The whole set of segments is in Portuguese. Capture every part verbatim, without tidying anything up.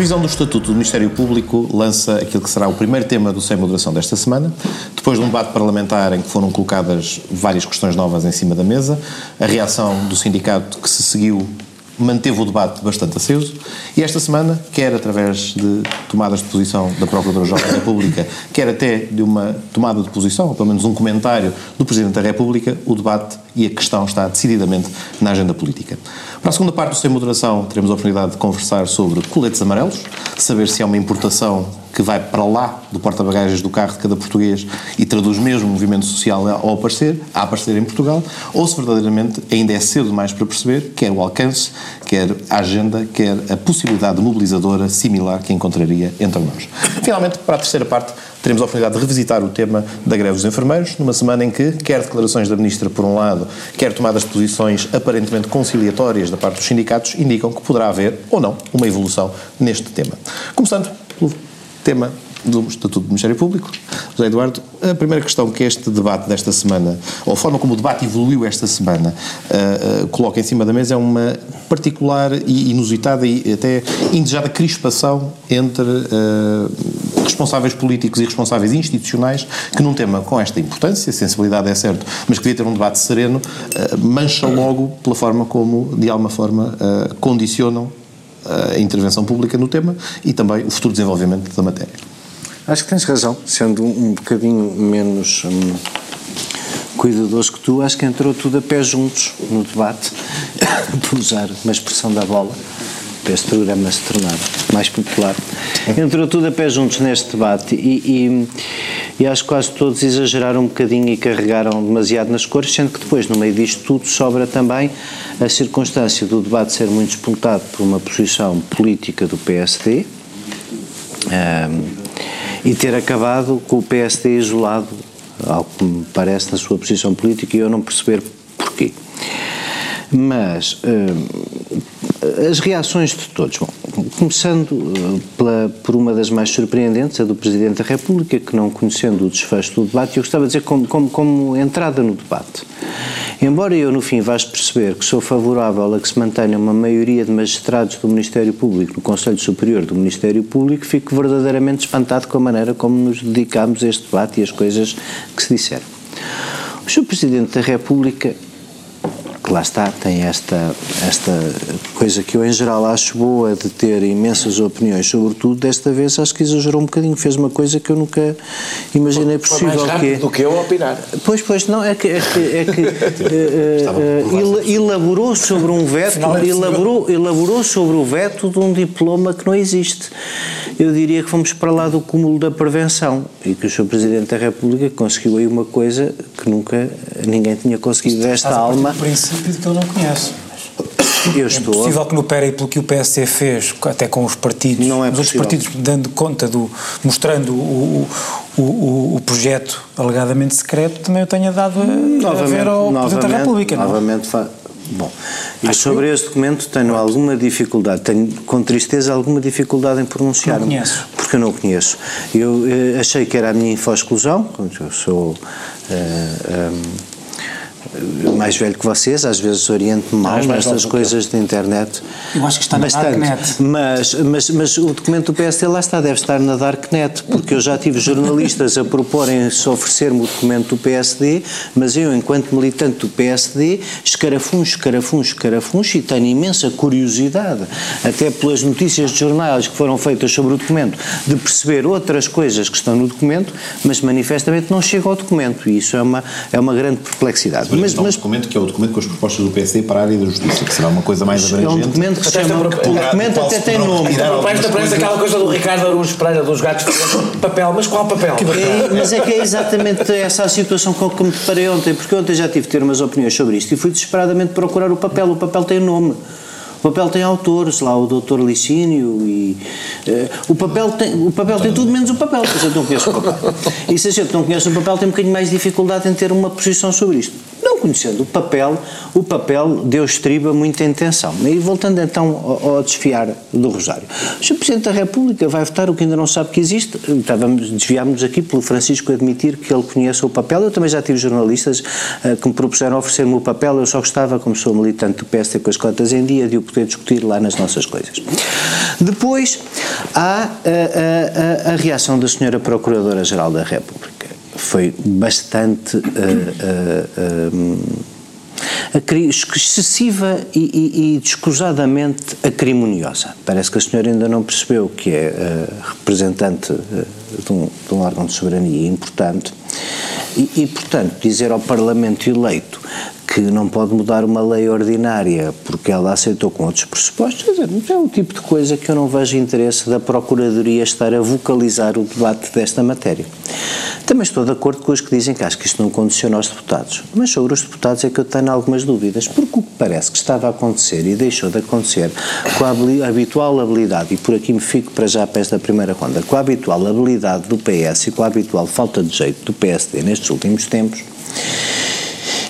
revisão do Estatuto do Ministério Público lança aquilo que será o primeiro tema do Sem Moderação desta semana, depois de um debate parlamentar em que foram colocadas várias questões novas em cima da mesa. A reação do sindicato que se seguiu manteve o debate bastante aceso, e esta semana, quer através de tomadas de posição da Procuradora-Geral da República, quer até de uma tomada de posição, ou pelo menos um comentário do Presidente da República, o debate e a questão está decididamente na agenda política. Para a segunda parte do Sem Moderação teremos a oportunidade de conversar sobre coletes amarelos, saber se é uma importação que vai para lá do porta-bagagens do carro de cada português e traduz mesmo o movimento social ao aparecer, a aparecer em Portugal, ou se verdadeiramente ainda é cedo demais para perceber, quer o alcance, quer a agenda, quer a possibilidade mobilizadora similar que encontraria entre nós. Finalmente, para a terceira parte, teremos a oportunidade de revisitar o tema da greve dos enfermeiros, numa semana em que, quer declarações da Ministra por um lado, quer tomadas de posições aparentemente conciliatórias da parte dos sindicatos, indicam que poderá haver, ou não, uma evolução neste tema. Começando pelo tema do Estatuto do Ministério Público, José Eduardo, a primeira questão que este debate desta semana, ou a forma como o debate evoluiu esta semana, uh, uh, coloca em cima da mesa é uma particular e inusitada e até indesejada crispação entre uh, responsáveis políticos e responsáveis institucionais, que num tema com esta importância, sensibilidade é certo, mas que devia ter um debate sereno, uh, mancha logo pela forma como, de alguma forma, uh, condicionam a intervenção pública no tema e também o futuro desenvolvimento da matéria. Acho que tens razão, sendo um bocadinho menos hum, cuidadoso que tu, acho que entrou tudo a pé juntos no debate, por usar uma expressão da bola, para este programa se tornar mais popular. Entrou tudo a pé juntos neste debate e, e, e acho que quase todos exageraram um bocadinho e carregaram demasiado nas cores, sendo que depois, no meio disto tudo, sobra também a circunstância do debate ser muito disputado por uma posição política do P S D um, e ter acabado com o P S D isolado, algo que me parece, na sua posição política, e eu não perceber porquê. Mas uh, as reações de todos, bom, começando uh, pela, por uma das mais surpreendentes, a do Presidente da República, que, não conhecendo o desfecho do debate, eu gostava de dizer como, como, como entrada no debate. Embora eu no fim vais perceber que sou favorável a que se mantenha uma maioria de magistrados do Ministério Público no Conselho Superior do Ministério Público, fico verdadeiramente espantado com a maneira como nos dedicámos a este debate e as coisas que se disseram. O senhor Presidente da República, lá está, tem esta, esta coisa que eu em geral acho boa de ter imensas opiniões, sobretudo desta vez acho que exagerou um bocadinho, fez uma coisa que eu nunca imaginei possível. Foi mais rápido que... do que eu opinar. Pois, pois, não, é que, é que, é que uh, uh, elaborou sobre um veto, é elaborou, elaborou sobre o veto de um diploma que não existe. Eu diria que fomos para lá do cúmulo da prevenção e que o senhor Presidente da República conseguiu aí uma coisa que nunca ninguém tinha conseguido desta alma. De que eu não conheço. Eu é estou possível a... que no Pérez, pelo que o P S C fez, até com os partidos, não é os partidos dando conta do, mostrando o, o, o, o projeto alegadamente secreto, também eu tenha dado a, novamente, a ver ao Presidente da República. Novamente, não? Novamente, bom, e sobre que... este documento tenho alguma dificuldade, tenho com tristeza alguma dificuldade em pronunciar, porque eu não o conheço. Eu eh, achei que era a minha info-exclusão, eu sou... Eh, um, mais velho que vocês, às vezes oriento-me mal nestas coisas de internet. Eu acho que está na Darknet. Mas, mas, mas o documento do P S D lá está, deve estar na Darknet, porque eu já tive jornalistas a proporem-se oferecer-me o documento do P S D, mas eu, enquanto militante do P S D, escarafuncho, escarafuncho, escarafuncho, e tenho imensa curiosidade, até pelas notícias de jornais que foram feitas sobre o documento, de perceber outras coisas que estão no documento, mas manifestamente não chego ao documento, e isso é uma, é uma grande perplexidade. Mas, mas, um documento que é o documento com as propostas do P S D para a área da justiça, que será uma coisa mais abrangente. É um documento que se chama, o documento até tem nome. Parece coisa... aquela coisa do Ricardo Araújo Pereira, dos gatos de papel, mas qual papel? É, mas é que é exatamente essa a situação com que me deparei ontem, porque ontem já tive de ter umas opiniões sobre isto e fui desesperadamente procurar o papel, o papel tem nome. O papel tem autores, lá o doutor Licínio e... Uh, o papel tem, o papel tem tudo menos o papel, porque eu não conheço o papel. E se a gente não conhece o papel, tem um bocadinho mais dificuldade em ter uma posição sobre isto. Não conhecendo o papel, o papel Deus estriba muita intenção. E voltando então ao, ao desfiar do rosário. Se o Presidente da República vai votar o que ainda não sabe que existe, estávamos, desviámos aqui pelo Francisco admitir que ele conhece o papel. Eu também já tive jornalistas uh, que me propuseram oferecer-me o papel, eu só gostava, como sou militante do P S com as cotas em dia, de o poder discutir lá nas nossas coisas. Depois há a, a, a, a reação da senhora Procuradora-Geral da República. Foi bastante uh, uh, um, excessiva e, e, e descusadamente acrimoniosa. Parece que a senhora ainda não percebeu que é uh, representante uh, de, um, de um órgão de soberania importante e, e, portanto, dizer ao Parlamento eleito que não pode mudar uma lei ordinária porque ela aceitou com outros pressupostos, quer dizer, é um tipo de coisa que eu não vejo interesse da Procuradoria estar a vocalizar o debate desta matéria. Também estou de acordo com os que dizem que acho que isto não condiciona aos deputados, mas sobre os deputados é que eu tenho algumas dúvidas, porque o que parece que estava a acontecer e deixou de acontecer com a habitual habilidade, e por aqui me fico para já a pés da primeira ronda, com a habitual habilidade do P S e com a habitual falta de jeito do P S D nestes últimos tempos,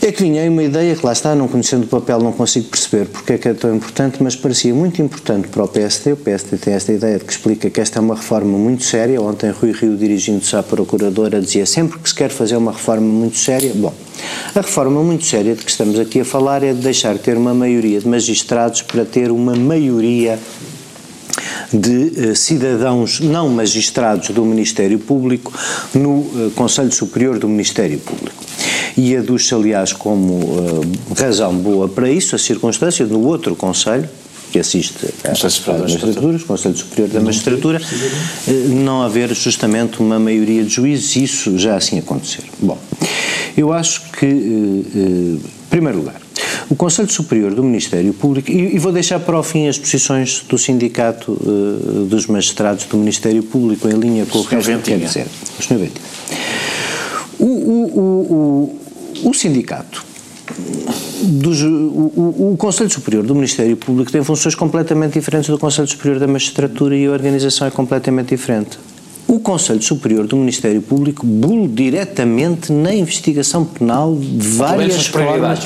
é que vinha uma ideia que lá está, não conhecendo o papel não consigo perceber porque é que é tão importante, mas parecia muito importante para o P S D. O P S D tem esta ideia de que explica que esta é uma reforma muito séria. Ontem Rui Rio, dirigindo-se à Procuradora, dizia sempre que se quer fazer uma reforma muito séria. Bom, a reforma muito séria de que estamos aqui a falar é de deixar de ter uma maioria de magistrados para ter uma maioria de uh, cidadãos não magistrados do Ministério Público no uh, Conselho Superior do Ministério Público. E aduz-se, aliás, como uh, razão boa para isso, a circunstância do outro Conselho, que assiste à Magistratura, o Conselho Superior da Magistratura, não haver justamente uma maioria de juízes, isso já assim acontecer. Bom, eu acho que, em uh, uh, primeiro lugar, o Conselho Superior do Ministério Público, e, e vou deixar para o fim as posições do Sindicato uh, dos Magistrados do Ministério Público em linha com o que quer dizer. O senhor Ventinha. O, o, o, o, o Sindicato, dos, o, o, o Conselho Superior do Ministério Público tem funções completamente diferentes do Conselho Superior da Magistratura e a organização é completamente diferente. O Conselho Superior do Ministério Público bula diretamente na investigação penal de várias formas.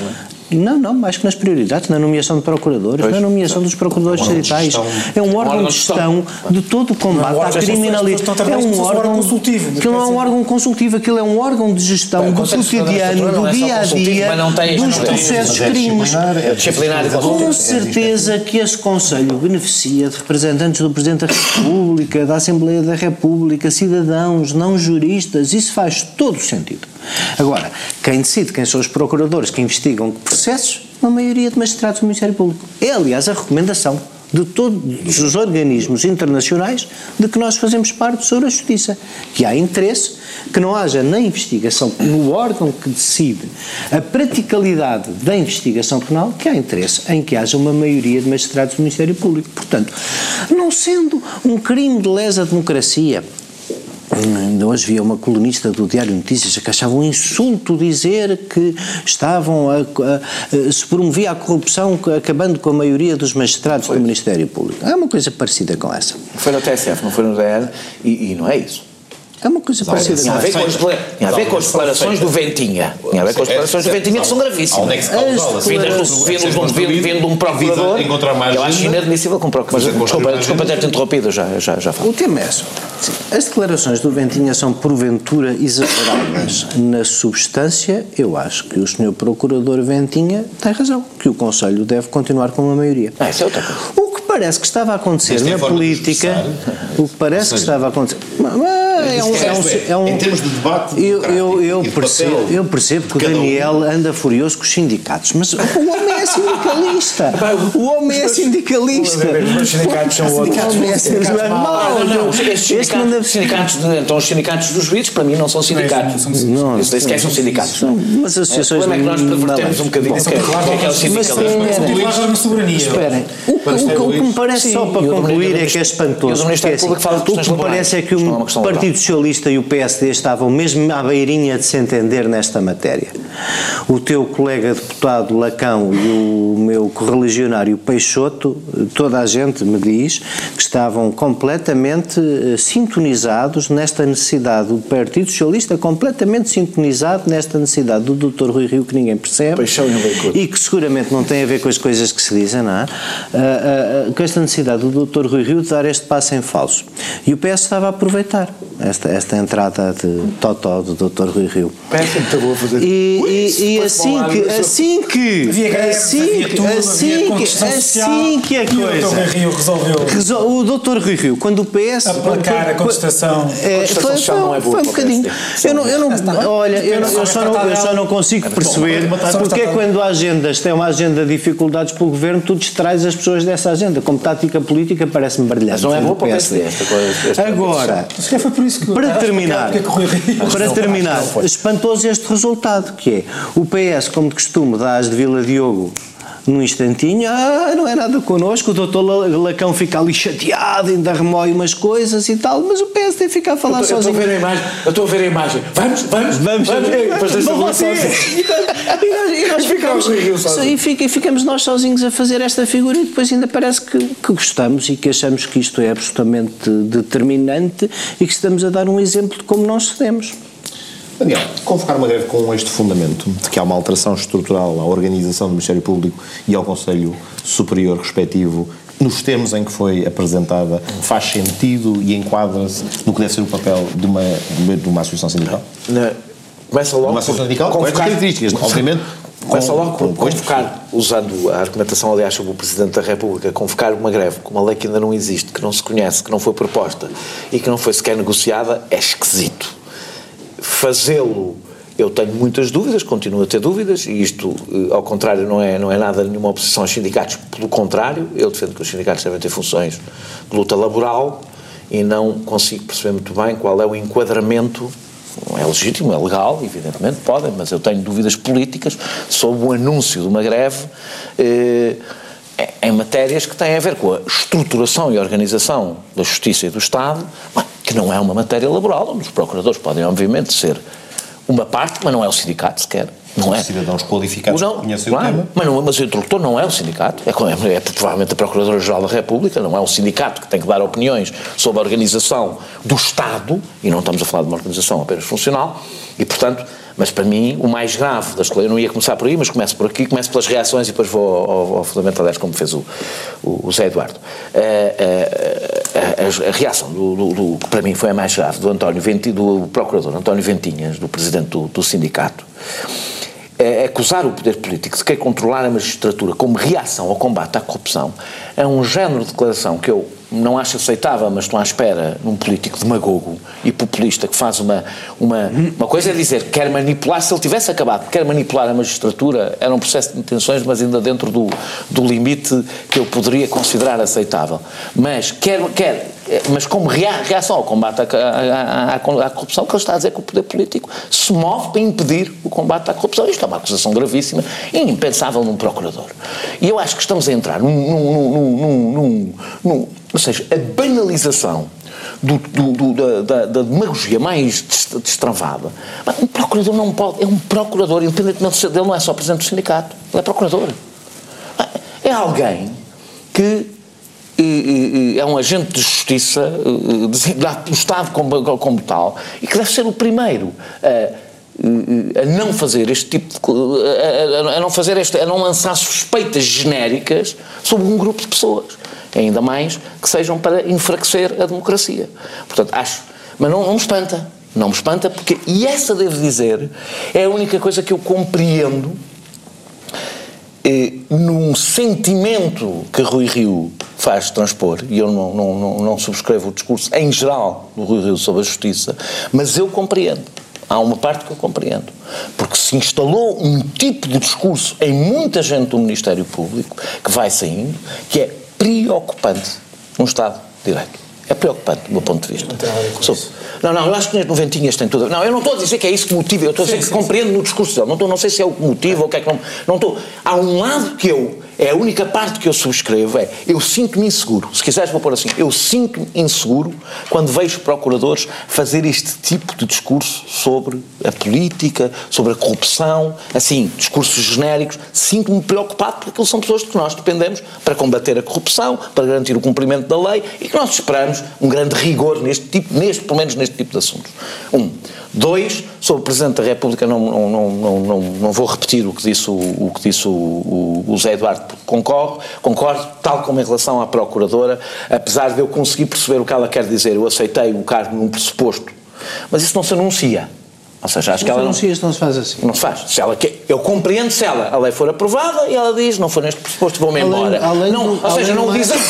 Não, não, mais que nas prioridades, na nomeação de procuradores, pois, na nomeação dos procuradores distritais. É um órgão de gestão de todo o combate à criminalidade. É um órgão consultivo. Aquilo não é um órgão consultivo, aquilo é um órgão de gestão do cotidiano, do dia a dia, dos processos crimes. Com certeza que esse Conselho beneficia de representantes do Presidente da República, da Assembleia da República, cidadãos, não juristas, isso faz todo o sentido. Agora, quem decide quem são os procuradores que investigam processos, na maioria de magistrados do Ministério Público. É, aliás, a recomendação de todos os organismos internacionais de que nós fazemos parte sobre a Justiça, que há interesse que não haja na investigação, no órgão que decide a praticalidade da investigação penal, que há interesse em que haja uma maioria de magistrados do Ministério Público. Portanto, não sendo um crime de lesa democracia, ainda hoje via uma colunista do Diário Notícias que achava um insulto dizer que estavam a, a, a, se promovia a corrupção acabando com a maioria dos magistrados foi. do Ministério Público. É uma coisa parecida com essa. Foi no T S F, não foi no D N e, e não é isso. É uma coisa parecida. Tinha a ver com as declarações do Ventinha. Tinha a ver com as declarações do Ventinha, que são gravíssimas. Onde é que se causou? Vendo um procurador. Eu acho inadmissível que um procurador. Desculpa ter-te interrompido, já falo. O tema é só. As declarações do Ventinha são, porventura, exageradas na substância. Eu acho que o senhor Procurador Ventinha tem razão, que o Conselho deve continuar com uma maioria. Ah, isso é outra coisa. Parece que estava a acontecer na política, o que parece que estava a acontecer, é um, é um, é um, em termos de debate eu, eu, eu, percebo, eu percebo que o Daniel um. anda furioso com os sindicatos, mas o homem é sindicalista, o homem é sindicalista, os sindicatos são outros, então os sindicatos dos juízes para mim não são sindicatos, não são sindicatos, mas associações, como é que nós pervertemos um bocadinho o que é o sindicalismo? O que me parece, sim, só para concluir, é que é espantoso. O que me parece é que um partido Socialista e o P S D estavam mesmo à beirinha de se entender nesta matéria. O teu colega deputado Lacão e o meu correligionário Peixoto, toda a gente me diz que estavam completamente sintonizados nesta necessidade, o Partido Socialista completamente sintonizado nesta necessidade do doutor Rui Rio, que ninguém percebe, Paixão e que seguramente não tem a ver com as coisas que se dizem, não é? Uh, uh, uh, com esta necessidade do doutor Rui Rio de dar este passo em falso. E o P S estava a aproveitar esta, esta entrada de totó do doutor Rui Rio. Parece que estava a fazer. E, e, e assim, que, seu... assim que, guerra, assim que, tudo, assim que, assim que a coisa. O doutor Rui Rio resolveu. Resol... O doutor Rui Rio, quando o P S aplacar a contestação, é, a contestação foi, não é boa foi um bocadinho. Eu não, eu não, olha, eu, eu, só não, eu só não consigo perceber porque é quando a agenda tem uma agenda de dificuldades pelo governo, tu distrais as pessoas dessa agenda. Como tática política parece-me baralhada. Mas não é boa para o P S D. Esta coisa, esta agora, foi por isso que para terminar, para terminar, espantoso este resultado, que é o P S, como de costume, dá as de Vila Diogo num instantinho, ah, não é nada connosco, o doutor Lacão fica ali chateado, ainda remói umas coisas e tal, mas o P S D fica a falar eu tô, sozinho. Eu estou a ver a imagem, eu estou a ver a imagem, vamos, vamos, vamos, vamos, vamos, vamos e nós ficamos, e, fica, e ficamos nós sozinhos a fazer esta figura e depois ainda parece que, que gostamos e que achamos que isto é absolutamente determinante e que estamos a dar um exemplo de como nós cedemos. Daniel, convocar uma greve com este fundamento de que há uma alteração estrutural à organização do Ministério Público e ao Conselho Superior respectivo, nos termos em que foi apresentada, faz sentido e enquadra-se no que deve ser o papel de uma, de uma associação sindical? Na, começa logo... Uma associação sindical com estas características, obviamente... Começa logo por convocar, usando a argumentação, aliás, sobre o Presidente da República, convocar uma greve com uma lei que ainda não existe, que não se conhece, que não foi proposta e que não foi sequer negociada, é esquisito. Fazê-lo, eu tenho muitas dúvidas, continuo a ter dúvidas, e isto, ao contrário, não é, não é nada nenhuma oposição aos sindicatos, pelo contrário, eu defendo que os sindicatos devem ter funções de luta laboral e não consigo perceber muito bem qual é o enquadramento. É legítimo, é legal, evidentemente podem, mas eu tenho dúvidas políticas sobre o anúncio de uma greve eh, em matérias que têm a ver com a estruturação e organização da Justiça e do Estado, que não é uma matéria laboral, onde os procuradores podem obviamente ser uma parte, mas não é o sindicato sequer. Não é. Cidadãos qualificados não, que conhecem claro, o tema. Mas, não, mas o interlocutor não é o sindicato, é, é, é provavelmente a Procuradora-Geral da República, não é um sindicato que tem que dar opiniões sobre a organização do Estado, e não estamos a falar de uma organização apenas funcional, e portanto, mas para mim o mais grave das coisas, eu não ia começar por aí, mas começo por aqui, começo pelas reações e depois vou ao, ao, ao fundamento, aliás, como fez o, o, o José Eduardo. A, a, a, a, a reação do, do, do, que para mim foi a mais grave, do, António Venti, do Procurador António Ventinhas, do Presidente do, do sindicato, é acusar o poder político de querer controlar a magistratura como reação ao combate à corrupção é um género de declaração que eu não acho aceitável, mas estou à espera num político demagogo e populista que faz uma, uma, uma coisa é dizer que quer manipular, se ele tivesse acabado, quer manipular a magistratura, era um processo de intenções, mas ainda dentro do, do limite que eu poderia considerar aceitável, mas quer, quer mas como reação ao combate à, à, à, à corrupção, que ele está a dizer que o poder político se move para impedir o combate à corrupção, isto é uma acusação gravíssima e impensável num procurador, e eu acho que estamos a entrar num, num, num, num, num, num ou seja, a banalização do, do, do, da, da demagogia mais destravada. Um procurador não pode, é um procurador, independentemente dele, não é só presidente do sindicato, ele é procurador. É alguém que e, e, é um agente de justiça designado pelo Estado como, como tal, e que deve ser o primeiro a a não fazer este tipo de, a, a, a não fazer este, a não lançar suspeitas genéricas sobre um grupo de pessoas, ainda mais que sejam para enfraquecer a democracia. Portanto, acho, mas não, não me espanta, não me espanta porque, e essa devo dizer, é a única coisa que eu compreendo eh, num sentimento que Rui Rio faz transpor, e eu não, não, não, não subscrevo o discurso em geral do Rui Rio sobre a justiça, mas eu compreendo. Há uma parte que eu compreendo, porque se instalou um tipo de discurso em muita gente do Ministério Público, que vai saindo, que é preocupante num Estado de Direito. É preocupante, do meu ponto de vista. Não, não, não, eu acho que nas Ventinhas tem tudo a ver. Não, eu não estou a dizer que é isso que motiva, eu estou a dizer sim, que sim, compreendo sim. No discurso dele, não, estou, não sei se é o que motiva ou o que é que não... Não estou... Há um lado que eu... é a única parte que eu subscrevo, é, eu sinto-me inseguro, se quiseres vou pôr assim, eu sinto-me inseguro quando vejo procuradores fazer este tipo de discurso sobre a política, sobre a corrupção, assim, discursos genéricos, sinto-me preocupado porque eles são pessoas de que nós dependemos para combater a corrupção, para garantir o cumprimento da lei e que nós esperamos um grande rigor neste tipo, neste, pelo menos neste tipo de assuntos. Um. Dois, sobre o Presidente da República, não, não, não, não, não vou repetir o que disse o, o, que disse o, o, o José Eduardo, concordo, concordo, tal como em relação à Procuradora, apesar de eu conseguir perceber o que ela quer dizer, eu aceitei o cargo num pressuposto, mas isso não se anuncia. Ou seja, acho que ela não, isso não se faz assim. Não se faz. Se ela quer, eu compreendo se ela, a lei for aprovada e ela diz, não for neste pressuposto, vou-me embora. Além, não, do, ou seja, não mais, dizem...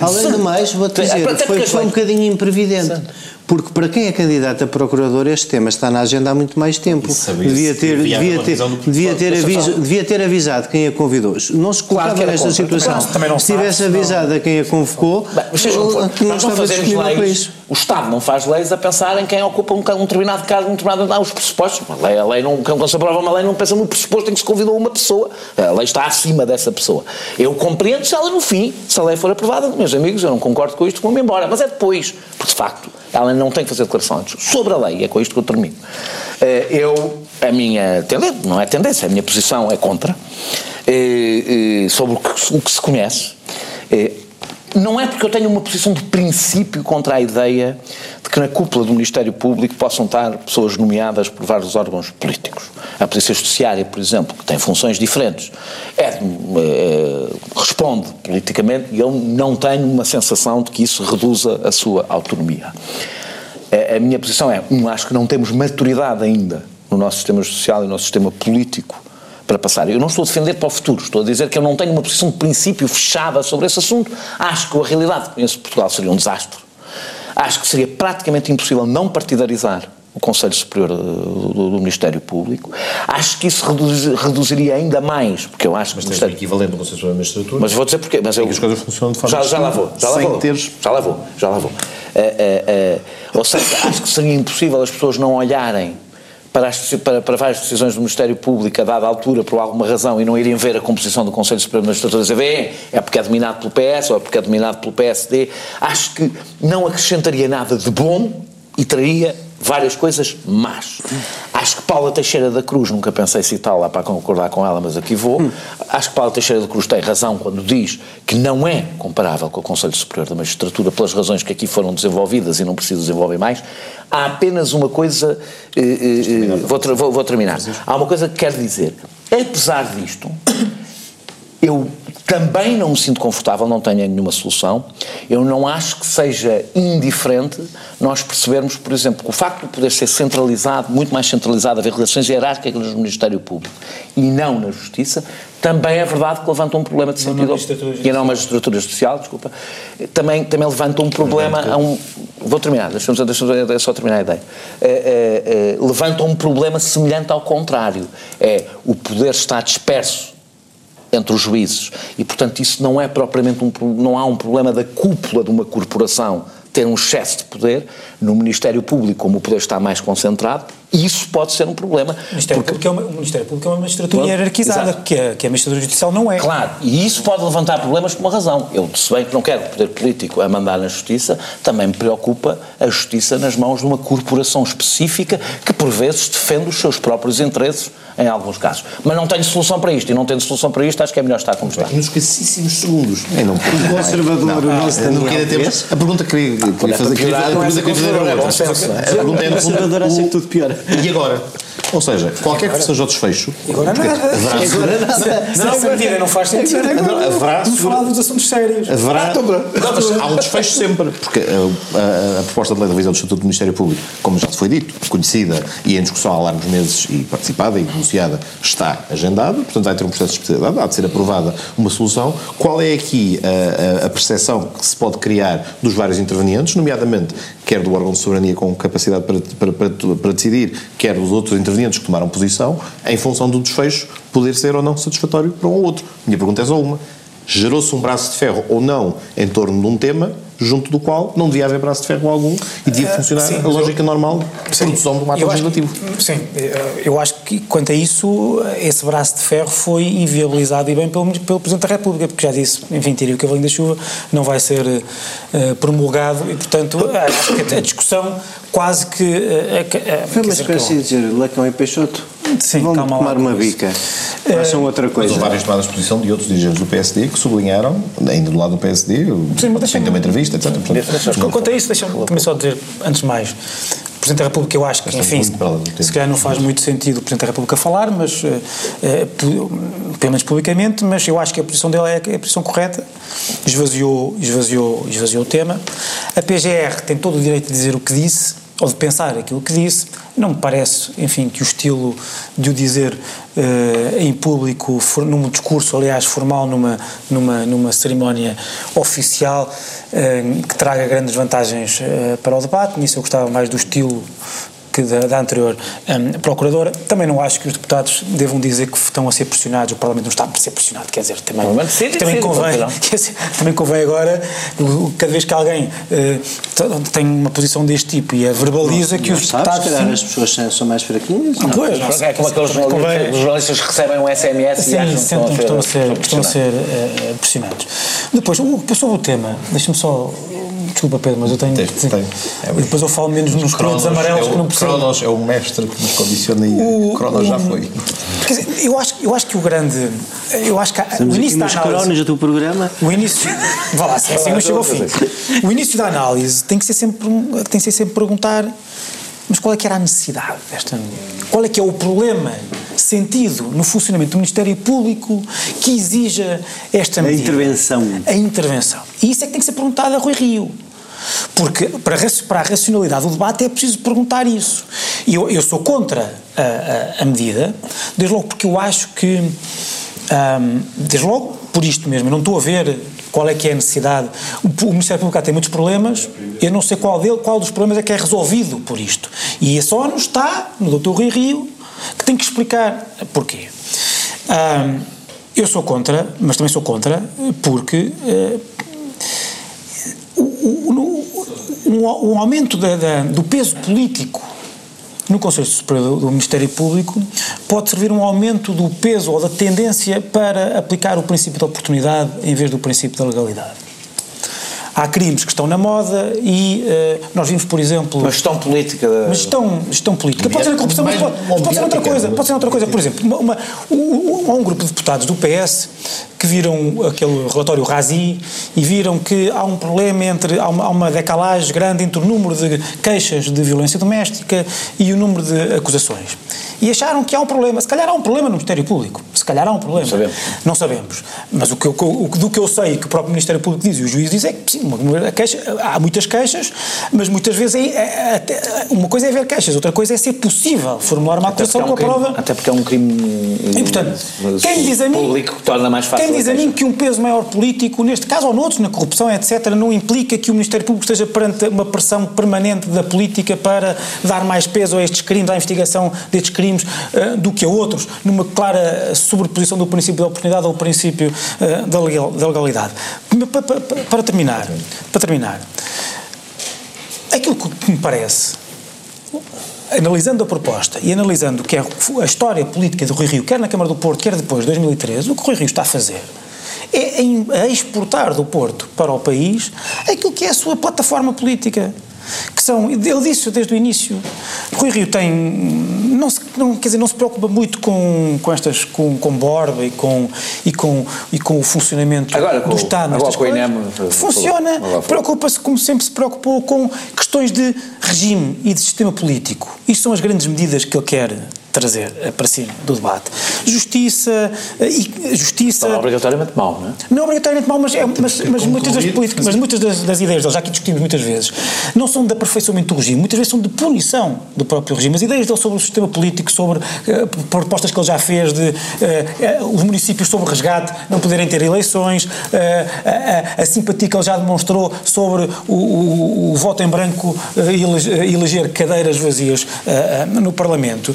Além do mais, vou -te dizer, é, foi, foi um bocadinho imprevidente. Certo. Porque para quem é candidato a procurador este tema está na agenda há muito mais tempo. Devia ter, devia, ter, devia, ter aviso, devia ter avisado quem a convidou. Não se colocava claro nesta situação. Não, se tivesse sabe, avisado não. a quem a convocou, bem, não, que não estava disponível leis, para isso. O Estado não faz leis a pensar em quem ocupa um, um determinado cargo, um determinado... Ah, os pressupostos, a lei, a lei não, quando se aprova uma lei não pensa no pressuposto em que se convidou uma pessoa. A lei está acima dessa pessoa. Eu compreendo se ela no fim, se a lei for aprovada, meus amigos, eu não concordo com isto, vou-me embora. Mas é depois, porque de facto... Ela não tem que fazer declaração sobre a lei, é com isto que eu termino. Eu, a minha tendência, não é tendência, a minha posição é contra, sobre o que, o que se conhece. Não é porque eu tenho uma posição de princípio contra a ideia de que na cúpula do Ministério Público possam estar pessoas nomeadas por vários órgãos políticos. A Polícia Judiciária, por exemplo, que tem funções diferentes, é, é, responde politicamente e eu não tenho uma sensação de que isso reduza a sua autonomia. A, a minha posição é, um, acho que não temos maturidade ainda no nosso sistema social e no nosso sistema político para passar. Eu não estou a defender para o futuro, estou a dizer que eu não tenho uma posição de princípio fechada sobre esse assunto. Acho que a realidade que conheço de Portugal seria um desastre. Acho que seria praticamente impossível não partidarizar o Conselho Superior do, do, do Ministério Público. Acho que isso reduz, reduziria ainda mais, porque eu acho que... Mas tens o equivalente do Conselho Superior da Magistratura. Mas vou dizer porquê. Mas eu, as coisas funcionam de forma... Já, já lá vou, já lá vou, teres... já lá vou, já lá vou. Uh, uh, uh, ou seja, acho que seria impossível as pessoas não olharem Para, as, para, para várias decisões do Ministério Público a dada altura, por alguma razão, e não irem ver a composição do Conselho Superior da Magistratura e dizer, é porque é dominado pelo P S ou é porque é dominado pelo P S D, acho que não acrescentaria nada de bom e traria várias coisas más. Acho que Paula Teixeira da Cruz, nunca pensei citá-la para concordar com ela, mas aqui vou, acho que Paula Teixeira da Cruz tem razão quando diz que não é comparável com o Conselho Superior da Magistratura pelas razões que aqui foram desenvolvidas e não preciso desenvolver mais. Há apenas uma coisa, eh, eh, vou, vou, vou terminar, há uma coisa que quero dizer, apesar disto, eu também não me sinto confortável, não tenho nenhuma solução, eu não acho que seja indiferente nós percebermos, por exemplo, que o facto de poder ser centralizado, muito mais centralizado, haver relações hierárquicas no Ministério Público e não na Justiça, também é verdade que levanta um problema de sentido, e não uma magistratura judicial, desculpa, também, também levanta um problema a um... Vou terminar, deixa-me só terminar a ideia. Uh, uh, uh, levanta um problema semelhante ao contrário, é o poder estar disperso entre os juízes, e portanto isso não é propriamente um, não há um problema da cúpula de uma corporação ter um excesso de poder. No Ministério Público, como o poder está mais concentrado, isso pode ser um problema. O Ministério, porque... Público, é uma, o Ministério Público é uma magistratura hierarquizada, que a, que a magistratura judicial não é. Claro, e isso pode levantar problemas por uma razão. Eu, se bem que não quero o poder político a mandar na Justiça, também me preocupa a Justiça nas mãos de uma corporação específica que por vezes defende os seus próprios interesses, em alguns casos. Mas não tenho solução para isto, e não tendo solução para isto, acho que é melhor estar como está. Nos escassíssimos segundos, é, não, o conservador, não, o nosso ah, Daniel Oliveira... A pergunta que ah, queria fazer... Que a conservador acha que tudo piora. E agora? Ou seja, qualquer que seja o desfecho... Agora nada. Não faz sentido. Vamos falar dos assuntos sérios. Haverá... Há um desfecho sempre, porque a proposta de lei da revisão do Estatuto do Ministério Público, como já se foi dito, conhecida e em discussão há largos meses e participada e denunciada, está agendada, portanto vai ter um processo de especialidade, há de ser aprovada uma solução. Qual é aqui a percepção que se pode criar dos vários intervenientes, nomeadamente quer do órgão de soberania com capacidade para, para, para, para decidir, quer dos outros intervenientes que tomaram posição, em função do desfecho poder ser ou não satisfatório para um ou outro? Minha pergunta é só uma. gerou-se um braço de ferro ou não em torno de um tema, junto do qual não devia haver braço de ferro algum e devia uh, funcionar sim, a lógica eu, normal de produção do ato legislativo. Que, sim, eu acho que quanto a isso, esse braço de ferro foi inviabilizado e bem pelo, pelo Presidente da República, porque já disse, enfim, tirei o cavalinho da chuva, não vai ser uh, promulgado e, portanto, acho que a discussão quase que... Uh, uh, foi uma espécie de dizer, Lacão e Peixoto sim, vão calma tomar lá, uma bica. Acham uh, outra coisa. Mas houve várias tomadas de posição de outros dirigentes do P S D que sublinharam, ainda do lado do P S D, sim, mas tem uma entrevista. Quanto a isso, deixa-me também só dizer, antes de mais, o Presidente da República, eu acho que, enfim, se calhar não faz muito sentido o Presidente da República falar, mas, eh, pelo menos publicamente, mas eu acho que a posição dele é a posição correta, esvaziou, esvaziou, esvaziou o tema. A P G R tem todo o direito de dizer o que disse, ou de pensar aquilo que disse. Não me parece, enfim, que o estilo de o dizer eh, em público, for, num discurso, aliás, formal, numa, numa, numa cerimónia oficial, eh, que traga grandes vantagens eh, para o debate. Nisso eu gostava mais do estilo que da, da anterior eh, procuradora. Também não acho que os deputados devam dizer que estão a ser pressionados, o Parlamento não está a ser pressionado, quer dizer, também, sim, também, sim, convém, quer dizer, também convém agora, cada vez que alguém eh, tem uma posição deste tipo e a verbaliza, não, que os sabes, deputados... Calhar, as pessoas são mais fraquinhas? Não, pois, não, é como aqueles jornalistas que recebem um S M S assim, e acham que estão, estão, estão a ser uh, pressionados. Depois, sobre o tema, deixa-me só... Desculpa, Pedro, mas eu tenho... Tem, tem. É, mas depois eu falo menos nos cronos amarelos é o, que não percebo. Cronos é o mestre que nos condiciona e o Cronos já foi. Quer dizer, eu acho, eu acho que o grande... Eu acho que há, o início da análise... Cronos do teu programa? O início... Vá lá, sim, mas chegou ao fim. O início da análise tem que ser sempre, tem que ser sempre perguntar... Mas qual é que era a necessidade desta... Qual é que é o problema sentido no funcionamento do Ministério Público que exija esta medida? A intervenção. A intervenção. E isso é que tem que ser perguntado a Rui Rio. Porque para, para a racionalidade do debate é preciso perguntar isso. E eu, eu sou contra a, a, a medida, desde logo porque eu acho que... Um, desde logo por isto mesmo, eu não estou a ver... Qual é que é a necessidade? O Ministério Público tem muitos problemas, eu não sei qual, dele, qual dos problemas é que é resolvido por isto. E esse ónus está no doutor Rui Rio, que tem que explicar porquê. Ah, eu sou contra, mas também sou contra, porque eh, o, o, o aumento da, da, do peso político no Conselho Superior do Ministério Público pode servir um aumento do peso ou da tendência para aplicar o princípio da oportunidade em vez do princípio da legalidade. Há crimes que estão na moda e uh, nós vimos, por exemplo... Uma gestão política... Da... Uma gestão, gestão política. Pode ser corrupção, mas pode, pode ser outra coisa. Pode ser outra coisa. Por exemplo, uma, uma, um, um grupo de deputados do P S que viram aquele relatório Razi e viram que há um problema entre... Há uma, há uma decalagem grande entre o número de queixas de violência doméstica e o número de acusações. E acharam que há um problema. Se calhar há um problema no Ministério Público. Se calhar há um problema. Não sabemos. Não sabemos. Mas o que, o, do que eu sei que o próprio Ministério Público diz e o juiz diz é que sim, uma queixa, há muitas queixas, mas muitas vezes é, é, é, uma coisa é haver queixas, outra coisa é ser possível formular uma acusação com a prova. Até porque é um crime e, portanto, quem diz a mim, público que torna mais fácil. Quem diz a mim que um peso maior político, neste caso ou noutros, na corrupção, etcétera, não implica que o Ministério Público esteja perante uma pressão permanente da política para dar mais peso a estes crimes, à investigação destes crimes, uh, do que a outros, numa clara sobreposição do princípio da oportunidade ao princípio uh, da, legal, da legalidade. Para, para, para terminar, Para terminar, aquilo que me parece, analisando a proposta e analisando que a história política de Rui Rio, quer na Câmara do Porto, quer depois de dois mil e treze, o que Rui Rio está a fazer é a exportar do Porto para o país aquilo que é a sua plataforma política. Que são, ele disse desde o início, Rui Rio tem, não se, não, quer dizer, não se preocupa muito com, com estas, com, com Borba e com, e, com, e com o funcionamento agora, do Estado. Agora com o I N E M funciona, preocupa-se como sempre se preocupou com questões de regime e de sistema político. Isto são as grandes medidas que ele quer trazer para cima do debate. Justiça e justiça... Não é obrigatoriamente mau, não é? Não é obrigatoriamente mau, mas, é, mas, mas muitas, das, políticas, mas muitas das, das ideias, já aqui discutimos muitas vezes, não são de aperfeiçoamento do regime, muitas vezes são de punição do próprio regime. As ideias dele sobre o sistema político, sobre uh, propostas que ele já fez de uh, uh, os municípios sobre resgate não poderem ter eleições, uh, a, a, a simpatia que ele já demonstrou sobre o, o, o voto em branco uh, e eleger cadeiras vazias uh, uh, no Parlamento.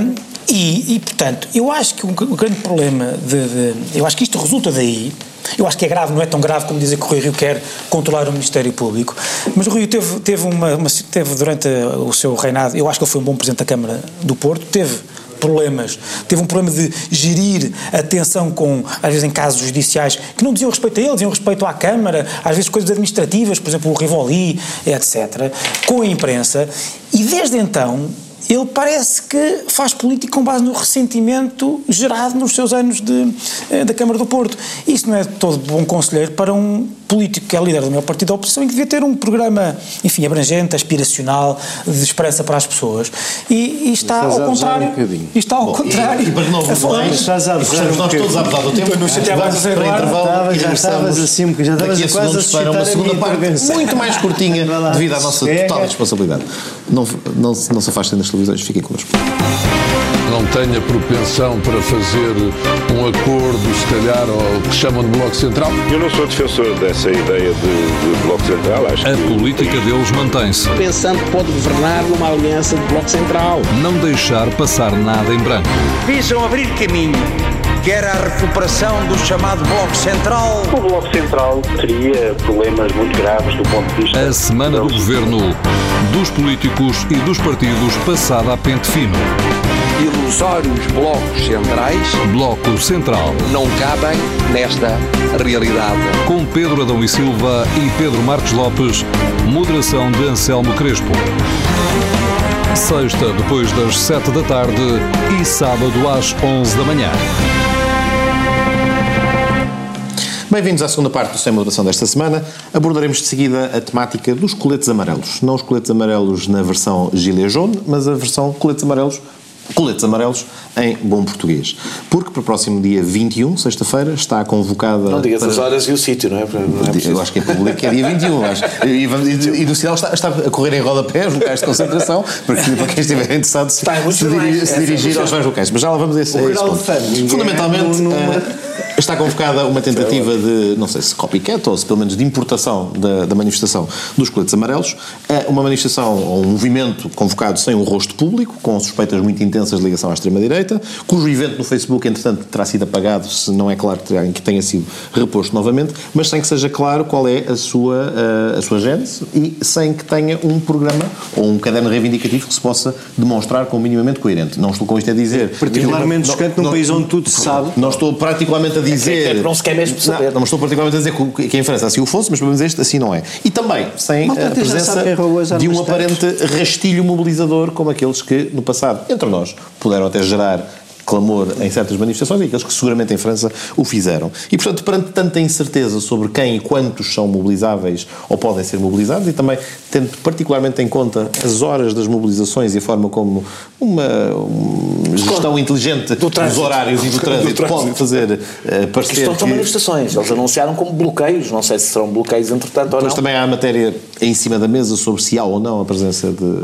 Um, e, e, portanto, eu acho que o um, um grande problema de, de... Eu acho que isto resulta daí, Eu acho que é grave, não é tão grave como dizer que o Rui Rio quer controlar o Ministério Público. Mas o Rui Rio teve, teve, uma, uma, teve durante o seu reinado, eu acho que ele foi um bom Presidente da Câmara do Porto, teve problemas, teve um problema de gerir a tensão com, às vezes em casos judiciais, que não diziam respeito a ele, diziam respeito à Câmara, às vezes coisas administrativas, por exemplo o Rivoli, etcétera, com a imprensa, e desde então ele parece que faz política com base no ressentimento gerado nos seus anos de, da Câmara do Porto. Isso não é todo bom conselheiro para um político que é líder do meu partido da oposição e que devia ter um programa, enfim, abrangente, aspiracional, de esperança para as pessoas. E, e está ao contrário. Um e está ao bom, contrário. E, e para não votar, estás a abusar. Nós todos a abusar do tempo, não chateávamos para intervalo e já estavas assim, porque já estavas a quase a suscitar uma segunda parte muito mais curtinha devido à nossa total responsabilidade. Não, não, não se afastem das televisões, fiquem connosco. Não tenho a propensão para fazer um acordo, se calhar, ao que chamam de Bloco Central. Eu não sou defensor dessa ideia de, de Bloco Central, acho a que... A política deles mantém-se. Pensando que pode governar numa aliança de Bloco Central. Não deixar passar nada em branco. Visam abrir caminho, quer a recuperação do chamado Bloco Central. O Bloco Central teria problemas muito graves do ponto de vista... A semana do governo, dos políticos e dos partidos passada a pente fino. Ilusórios blocos centrais. Bloco Central. Não cabem nesta realidade. Com Pedro Adão e Silva e Pedro Marques Lopes, moderação de Anselmo Crespo. Sexta, depois das sete da tarde e sábado às onze da manhã. Bem-vindos à segunda parte do Sem Moderação desta semana. Abordaremos de seguida a temática dos coletes amarelos. Não os coletes amarelos na versão gilet jaune, mas a versão coletes amarelos, coletes amarelos em bom português. Porque para o próximo dia vinte e um, sexta-feira, está convocada... Não digas para... as horas e o sítio, não é? Não é preciso. Eu acho que é público que é dia vinte e um, acho. E, e, e do sinal está, está a correr em rodapés, locais de concentração, para quem estiver interessado se, está, se, diri- se dirigir é, aos vários locais. Mas já lá vamos a esse, a esse ponto. Fã, Fundamentalmente... É no, no... Está convocada uma tentativa de, não sei se copycat ou se pelo menos de importação da, da manifestação dos coletes amarelos, uma manifestação ou um movimento convocado sem um rosto público, com suspeitas muito intensas de ligação à extrema-direita, cujo evento no Facebook, entretanto, terá sido apagado, se não é claro que tenha sido reposto novamente, mas sem que seja claro qual é a sua, a sua gênese e sem que tenha um programa ou um caderno reivindicativo que se possa demonstrar como minimamente coerente. Não estou com isto a dizer... Particularmente chocante num país onde tudo se sabe. Não estou particularmente a dizer, é não se quer mesmo saber. Não, não estou particularmente a dizer que, que em França assim o fosse, mas pelo menos este assim não é. E também sem Malta, a presença de um aparente rastilho mobilizador como aqueles que no passado, entre nós, puderam até gerar clamor em certas manifestações e aqueles que seguramente em França o fizeram. E, portanto, perante tanta incerteza sobre quem e quantos são mobilizáveis ou podem ser mobilizados e também tendo particularmente em conta as horas das mobilizações e a forma como uma, uma gestão inteligente do dos horários e do trânsito, do trânsito. pode fazer uh, parecer estão que... são manifestações, eles anunciaram como bloqueios, não sei se serão bloqueios entretanto ou não. Mas também há a matéria em cima da mesa sobre se há ou não a presença de uh,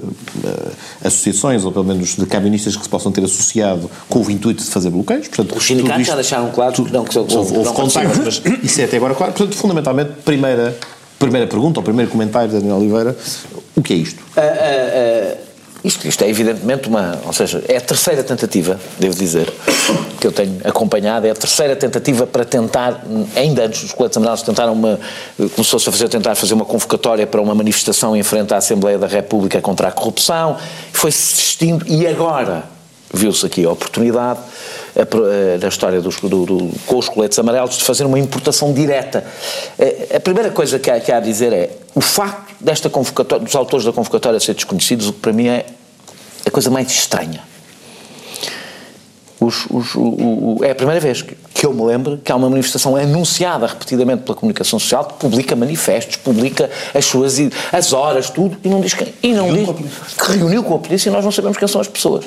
associações ou pelo menos de camionistas que se possam ter associado com o intuito de fazer bloqueios, portanto... Os sindicatos já deixaram claro que não... Que são, houve houve contactos, mas isso é até agora claro. Portanto, fundamentalmente, primeira, primeira pergunta, ou primeiro comentário de Daniel Oliveira, o que é isto? Uh, uh, uh, isto? Isto é evidentemente uma... Ou seja, é a terceira tentativa, devo dizer, que eu tenho acompanhado, é a terceira tentativa para tentar, ainda antes os coletes amarelos tentaram uma... Começou-se a fazer, tentar fazer uma convocatória para uma manifestação em frente à Assembleia da República contra a corrupção, foi-se desistindo, e agora... Viu-se aqui a oportunidade, na história dos, do, do, com os coletes amarelos, de fazer uma importação direta. A primeira coisa que há, que há a dizer é, o facto desta convocatória, dos autores da convocatória ser desconhecidos, o que para mim é a coisa mais estranha. Os, os, o, o, é a primeira vez que, que eu me lembro que há uma manifestação anunciada repetidamente pela comunicação social que publica manifestos, publica as suas as horas, tudo, e não diz quem. E não diz que reuniu com a polícia e nós não sabemos quem são as pessoas.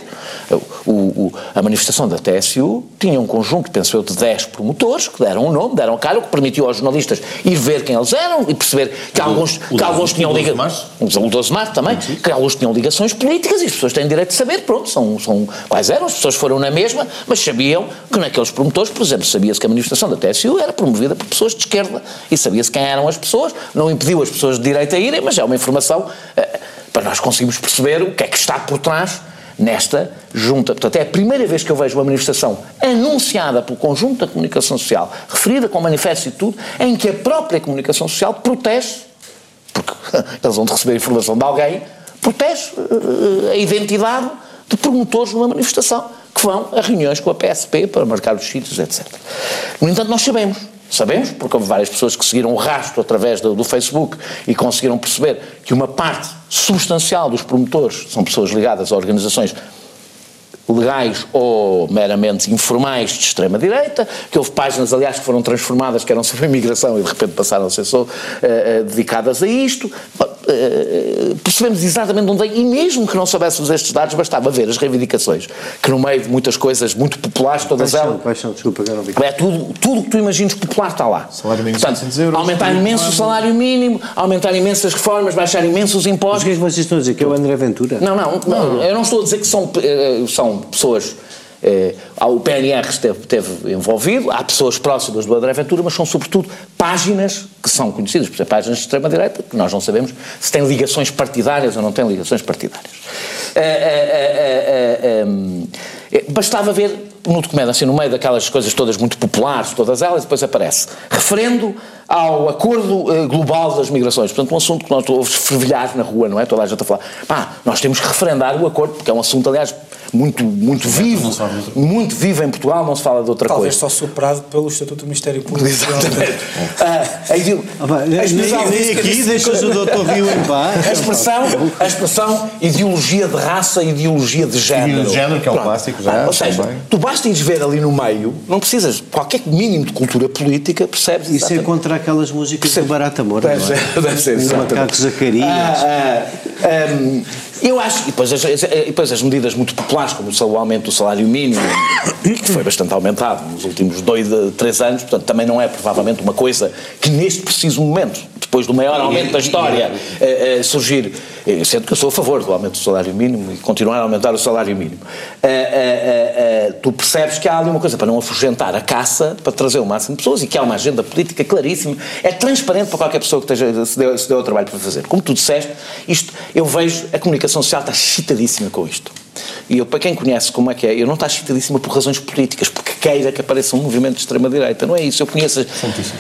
O, o, a manifestação da T S U tinha um conjunto, penso eu, de dez promotores que deram um nome, deram cara, o que permitiu aos jornalistas ir ver quem eles eram e perceber que o, alguns, o que alguns tinham ligações. O doze de março também, sim, sim. Que alguns tinham ligações políticas e as pessoas têm direito de saber, pronto, são, são quais eram, as pessoas foram na mesma. Mas sabiam que naqueles promotores, por exemplo, sabia-se que a manifestação da T S U era promovida por pessoas de esquerda e sabia-se quem eram as pessoas, não impediu as pessoas de direita a irem, mas é uma informação uh, para nós conseguirmos perceber o que é que está por trás nesta junta. Portanto, é a primeira vez que eu vejo uma manifestação anunciada pelo conjunto da comunicação social, referida com manifesto e tudo, em que a própria comunicação social protege, porque eles vão receber informação de alguém, protege a identidade de promotores de uma manifestação, que vão a reuniões com a P S P para marcar os sítios, etcétera. No entanto, nós sabemos, sabemos, porque houve várias pessoas que seguiram o rastro através do, do Facebook e conseguiram perceber que uma parte substancial dos promotores são pessoas ligadas a organizações legais ou meramente informais de extrema-direita, que houve páginas, aliás, que foram transformadas, que eram sobre a imigração e de repente passaram a ser só uh, uh, dedicadas a isto. Uh, percebemos exatamente onde é, e mesmo que não soubéssemos estes dados, bastava ver as reivindicações, que no meio de muitas coisas muito populares, todas paixão, elas... Paixão, desculpa, eu não vi. É tudo, tudo que tu imagines popular está lá. Salário mínimo, portanto, aumentar imenso o salário mínimo, aumentar imensas reformas, baixar imensos impostos. Mas o que é que vocês estão a dizer? Que é o André Ventura? Não, não, não, não. Eu não estou a dizer que são, são pessoas, eh, o P N R esteve, esteve envolvido, há pessoas próximas do André Ventura, mas são sobretudo páginas que são conhecidas, por exemplo, páginas de extrema-direita, que nós não sabemos se têm ligações partidárias ou não têm ligações partidárias. Ah, ah, ah, ah, ah, bastava ver no documento, assim, no meio daquelas coisas todas muito populares, todas elas, depois aparece referendo ao acordo eh, global das migrações, portanto um assunto que nós ouves fervilhar na rua, não é? Toda a gente a falar, pá, nós temos que referendar o acordo, porque é um assunto, aliás, muito, muito vivo, muito vivo em Portugal, não se fala de outra Talvez coisa. Talvez só superado pelo Estatuto do Ministério Público. Exatamente. A expressão ideologia de raça, ideologia de género. Ideologia de género, que é o clássico já. Ah, ou seja, também. Tu bastas ver ali no meio, não precisas, qualquer mínimo de cultura política, percebes? Isso é contra aquelas músicas do Barata Moura, deve não é? Deve ser, exatamente. Zacarias. Ah, ah, um, eu acho, e depois, as, e depois as medidas muito populares, como o aumento do salário mínimo, que foi bastante aumentado nos últimos dois, três anos, portanto também não é provavelmente uma coisa que neste preciso momento, depois do maior aumento da história, uh, uh, surgir, sendo que eu sou a favor do aumento do salário mínimo e continuar a aumentar o salário mínimo, uh, uh, uh, tu percebes que há ali uma coisa para não afugentar a caça, para trazer o máximo de pessoas e que há uma agenda política claríssima, é transparente para qualquer pessoa que esteja, se deu, se deu ao trabalho para fazer. Como tu disseste, isto, eu vejo a comunicação A comunicação social está excitadíssima com isto. E eu, para quem conhece como é que é, eu não estou excitadíssima por razões políticas, porque queira que apareça um movimento de extrema-direita, não é isso. Eu conheço as,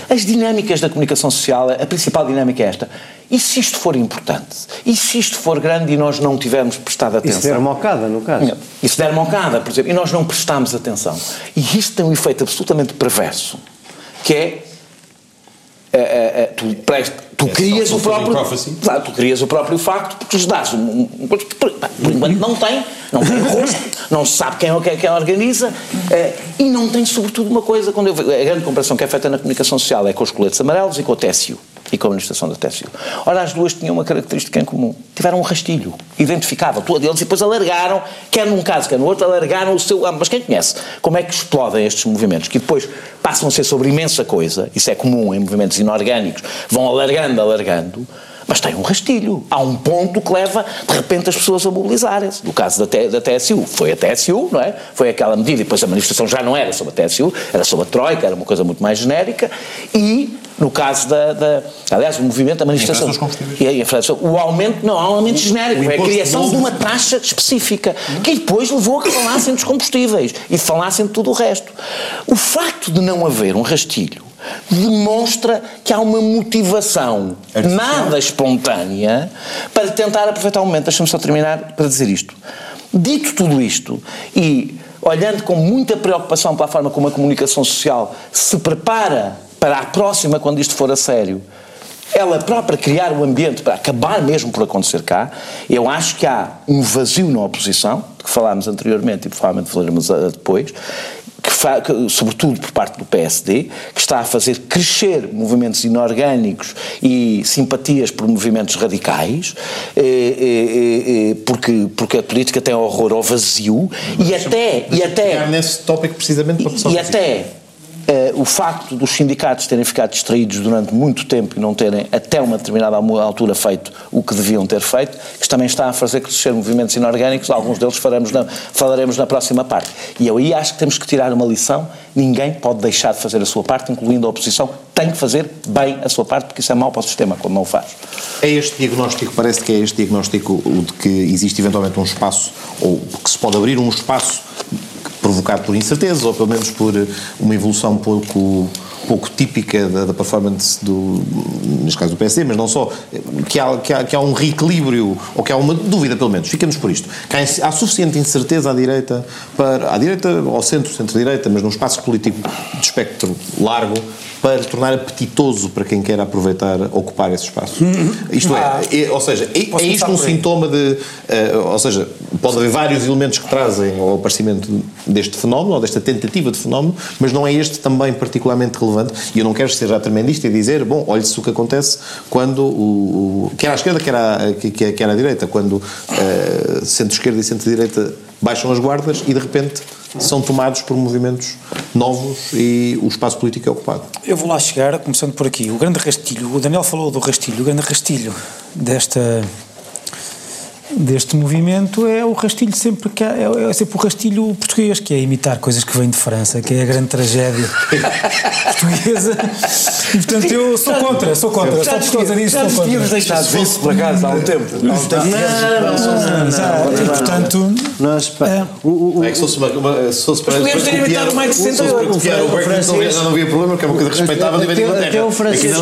as dinâmicas da comunicação social, a principal dinâmica é esta. E se isto for importante? E se isto for grande e nós não tivermos prestado atenção? E se der mocada, no caso? Não. E se der mocada, por exemplo, e nós não prestámos atenção. E isto tem um efeito absolutamente perverso, que é... Uh, uh, tu prestes, tu, é crias o próprio, claro, tu crias o próprio facto, porque lhes dás um, um, um, por, por enquanto não tem não tem rosto, não se sabe quem, quem, quem organiza, uh, e não tem sobretudo uma coisa, quando eu vejo, a grande comparação que é feita na comunicação social é com os coletes amarelos e com o T S U, e com a administração da T S U. Ora, as duas tinham uma característica em comum, tiveram um rastilho, identificavam todo deles e depois alargaram, quer num caso, quer no outro, alargaram o seu... Ah, mas quem conhece como é que explodem estes movimentos, que depois passam a ser sobre imensa coisa, isso é comum em movimentos inorgânicos, vão alargando, alargando, mas tem um rastilho, há um ponto que leva de repente as pessoas a mobilizarem-se. No caso da T S U, foi a T S U, não é? Foi aquela medida, e depois a manifestação já não era sobre a T S U, era sobre a Troika, era uma coisa muito mais genérica, e no caso da, da aliás, o movimento, a manifestação, e aí, o aumento, não, há um aumento genérico, é a criação de uma taxa específica, que depois levou a que falassem dos combustíveis e falassem de tudo o resto. O facto de não haver um rastilho demonstra que há uma motivação nada espontânea para tentar aproveitar o momento. Deixa-me só terminar para dizer isto. Dito tudo isto, e olhando com muita preocupação pela forma como a comunicação social se prepara para a próxima, quando isto for a sério, ela própria criar o ambiente para acabar mesmo por acontecer cá, eu acho que há um vazio na oposição, de que falámos anteriormente e provavelmente falaremos depois, Que, que, sobretudo por parte do P S D, que está a fazer crescer movimentos inorgânicos e simpatias por movimentos radicais, eh, eh, eh, porque, porque a política tem horror ao vazio. Mas e deixa, até... Deixa e até nesse tópico precisamente para e, e até... Uh, Uh, o facto dos sindicatos terem ficado distraídos durante muito tempo e não terem, até uma determinada altura, feito o que deviam ter feito, que também está a fazer crescer movimentos inorgânicos, alguns deles faremos na, falaremos na próxima parte. E eu aí acho que temos que tirar uma lição, ninguém pode deixar de fazer a sua parte, incluindo a oposição, tem que fazer bem a sua parte, porque isso é mau para o sistema, quando não o faz. É este diagnóstico, parece que é este diagnóstico de que existe eventualmente um espaço, ou que se pode abrir um espaço provocado por incertezas, ou pelo menos por uma evolução pouco, pouco típica da, da performance do, neste caso do P S D, mas não só, que há, que há, que há um reequilíbrio, ou que há uma dúvida pelo menos, ficamos por isto, que há, há suficiente incerteza à direita, para, à direita, ao centro, centro-direita, mas num espaço político de espectro largo, para tornar apetitoso para quem quer aproveitar, ocupar esse espaço. Isto é, ah, é ou seja, é, é isto um sintoma de, uh, ou seja, pode haver vários elementos que trazem ao aparecimento deste fenómeno, ou desta tentativa de fenómeno, mas não é este também particularmente relevante, e eu não quero ser já tremendista e dizer, bom, olhe-se o que acontece quando, o, o, quer à esquerda, quer à, quer, quer à direita, quando uh, centro-esquerda e centro-direita baixam as guardas e de repente são tomados por movimentos novos e o espaço político é ocupado. Eu vou lá chegar, começando por aqui. O grande rastilho, o Daniel falou do rastilho, o grande rastilho desta, deste movimento é o rastilho sempre que há, é sempre o rastilho português, que é imitar coisas que vêm de França, que é a grande tragédia portuguesa. E portanto eu sou contra, sou contra, só por causa disso sou contra. Tínhamos deixado isso por acaso há um tempo. E portanto nós, pá, o, o, é que se fosse uma, uma, se fosse para copiar o Brexit talvez não havia problema, porque é uma coisa respeitável nível de Inglaterra. Até o Francisco,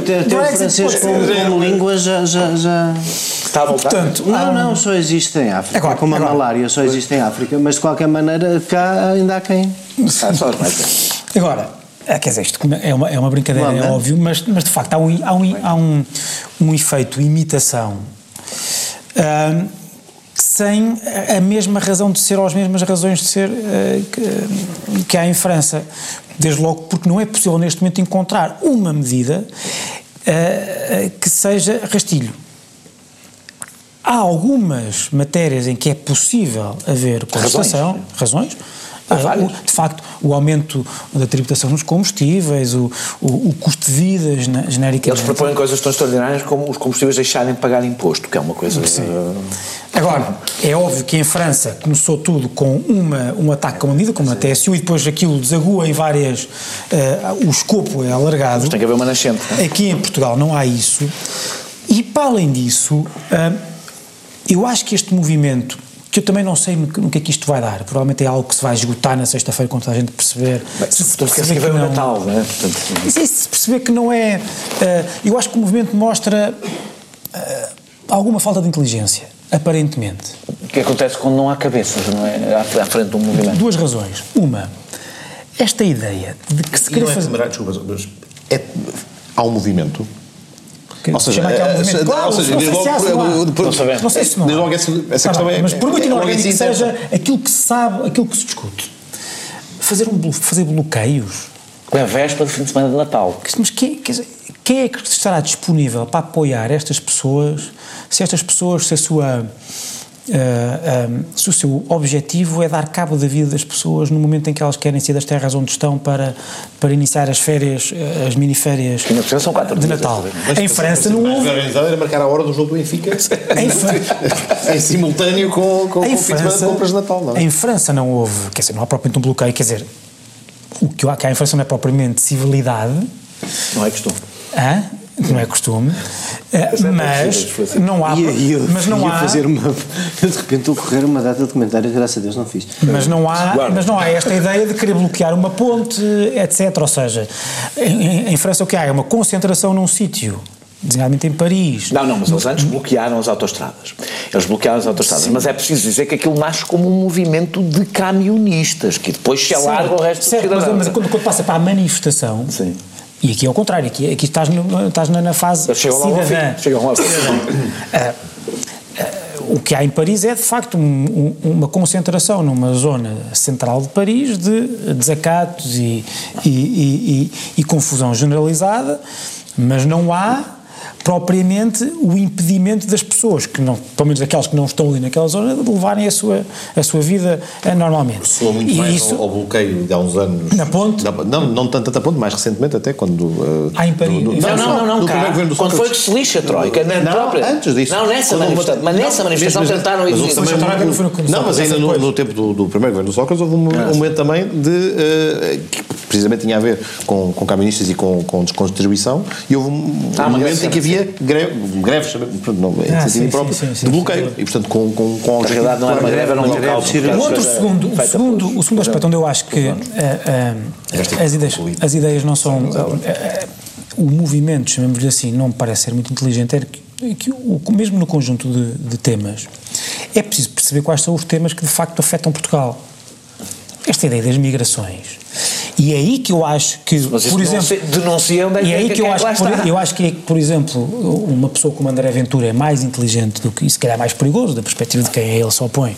até o Francisco como língua já está a voltar. Portanto, não, não, só existe em África. Agora, como a agora. Malária só existe em África, mas de qualquer maneira cá ainda há quem. Há só agora, quer dizer, isto é uma, é uma brincadeira, não, é não? Óbvio, mas, mas de facto há um, há um, há um, um efeito imitação uh, sem a mesma razão de ser ou as mesmas razões de ser uh, que, que há em França. Desde logo porque não é possível neste momento encontrar uma medida uh, que seja rastilho. Há algumas matérias em que é possível haver contestação, razões, razões. De facto, o aumento da tributação nos combustíveis, o, o, o custo de vida genéricamente. Eles propõem coisas tão extraordinárias como os combustíveis deixarem de pagar imposto, que é uma coisa… Sim. De... Agora, é óbvio que em França começou tudo com uma, um ataque com uma medida, como a T S U, e depois aquilo desagua em várias… Uh, o escopo é alargado. Mas tem que haver uma nascente. Não é? Aqui em Portugal não há isso. E para além disso… Uh, Eu acho que este movimento, que eu também não sei no que é que isto vai dar, provavelmente é algo que se vai esgotar na sexta-feira quando a gente perceber… Bem, se, se perceber que, que não, Natal, não é? Portanto, se, se perceber que não é… Uh, eu acho que o movimento mostra uh, alguma falta de inteligência, aparentemente. O que acontece quando não há cabeças, não é? À, à frente de um movimento. Duas razões. Uma, esta ideia de que se querer fazer… E não é temerário, desculpa, mas é, há um movimento… Ou seja, não sei se não. Logo essa, essa tá bem, é, mas por muito é, inorgânico que seja, aquilo que se sabe, aquilo que se discute. Fazer, um, fazer bloqueios. Com a véspera do fim de semana de Natal. Mas quem, quer dizer, quem é que estará disponível para apoiar estas pessoas, se estas pessoas, se a sua. Uh, um, se o seu objetivo é dar cabo da vida das pessoas no momento em que elas querem sair das terras onde estão para, para iniciar as férias, as miniférias de Natal. Mas em França não houve. Era marcar a hora do jogo do Benfica em simultâneo com, com, com o fim de compras de Natal. Não é? Em França não houve, quer dizer, não há propriamente um bloqueio, quer dizer, o que há em França não é propriamente civilidade. Não é costume. Hã? Não é costume, mas não há... Eu, eu, mas não há fazer uma, de repente ocorrer uma data de comentário, graças a Deus não fiz. Mas não há, mas não há esta ideia de querer bloquear uma ponte, etcétera. Ou seja, em, em França o que há é uma concentração num sítio, designadamente em Paris. Não, não, mas eles antes bloquearam as autostradas. Eles bloquearam as autostradas, sim. Mas é preciso dizer que aquilo nasce como um movimento de camionistas, que depois se alarga o resto certo, do cidadão. Mas, mas quando, quando passa para a manifestação... Sim. E aqui é o contrário, aqui, aqui estás, no, estás na, na fase cidadã. Ah, ah, o que há em Paris é de facto um, um, uma concentração numa zona central de Paris de desacatos e, e, e, e, e confusão generalizada, mas não há propriamente o impedimento das pessoas, que não, pelo menos aquelas que não estão ali naquela zona, de levarem a sua, a sua vida uh, normalmente. Soa muito e mais isso, ao, ao bloqueio de há uns anos. Na Ponte? Da, não, não tanto a Ponte, mais recentemente até, quando... Uh, ah, em Paris. Do, do, não, não, não, não, do cara, do quando foi que se lixa a Troika, na não, própria. Antes disso. Não, nessa manifestação, mas nessa manifestação tentaram exigir. Não, mas ainda no, no tempo do, do primeiro governo do Sócrates houve um, ah, um momento também de... Uh, que precisamente tinha a ver com, com camionistas e com, com descontribuição, e houve um, ah, um momento em que havia greve, greves, não, é ah, sentido impróprio, sim, sim, sim, de bloqueio, sim, sim. E portanto com, com, com a realidade não era uma greve, era um local. O outro segundo, o segundo, o segundo aspecto onde eu acho que uh, uh, as, ideias, as ideias não são, uh, uh, uh, o movimento, chamemos-lhe assim, não me parece ser muito inteligente, é que, que o, mesmo no conjunto de, de temas, é preciso perceber quais são os temas que de facto afetam Portugal. Esta ideia das migrações. E é aí que eu acho que, por exemplo, denuncia onde é que, e é aí que, que eu acho que, por, eu acho que é que, por exemplo, uma pessoa como André Ventura é mais inteligente do que, e se calhar mais perigoso, da perspectiva de quem a ele se opõe,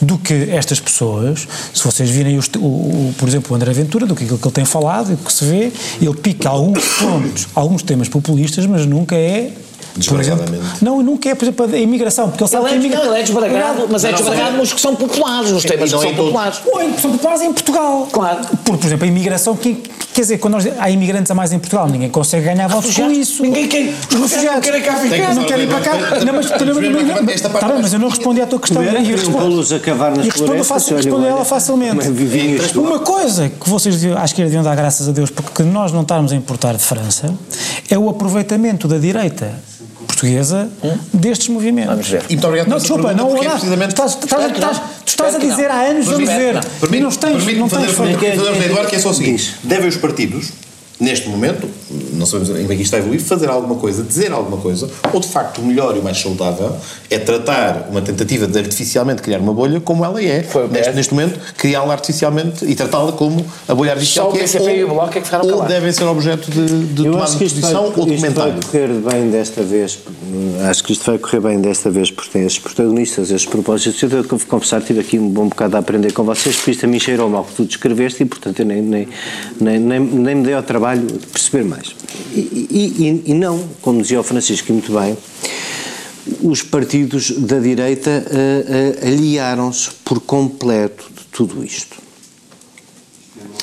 do que estas pessoas. Se vocês virem, o, o, por exemplo, o André Ventura, do que aquilo que ele tem falado, do que se vê, ele pica alguns pontos, alguns temas populistas, mas nunca é... Exemplo, não, nunca é, por exemplo, a imigração, porque ele sabe ele é, que a imigração... Ele é desbragado, mas é desbragado nos que são populares, nos temas que são populares. Ou em que são populares em Portugal. Claro. Por, por exemplo, a imigração, que, quer dizer, quando nós, há imigrantes a mais em Portugal, ninguém consegue ganhar votos com isso. Ninguém quer. Os refugiados não querem cá ficar, não querem ir para cá. Mas eu não respondi à tua questão. E respondo a ela facilmente. Uma coisa que vocês, acho que deviam dar graças a Deus, porque nós não estarmos a importar de França, é o aproveitamento da direita portuguesa hum? destes movimentos. Vamos ver. E muito obrigado por desculpa, não olá. Tu estás a dizer há anos vamos ver. E não tens. Permite-me fazer um Eduardo que é só o seguinte. Devem os partidos, neste momento, não sabemos em que isto está a evoluir, fazer alguma coisa, dizer alguma coisa, ou de facto o melhor e o mais saudável é tratar uma tentativa de artificialmente criar uma bolha como ela é. Foi neste, neste momento, criá-la artificialmente e tratá-la como a bolha artificial. Só o P C P é, e o Bloco é que ficaram calados. Ou devem ser objeto de, de tomar de posição ou de comentário. Acho que isto vai correr bem desta vez, acho que isto vai correr bem desta vez, porque tem estes protagonistas, estes propósitos. Eu devo confessar, tive aqui um bom bocado a aprender com vocês, porque isto a mim cheirou mal que tu descreveste e, portanto, eu nem, nem, nem, nem, nem me dei ao trabalho de perceber mais. E, e, e não, como dizia o Francisco, e muito bem, os partidos da direita uh, uh, aliaram-se por completo de tudo isto.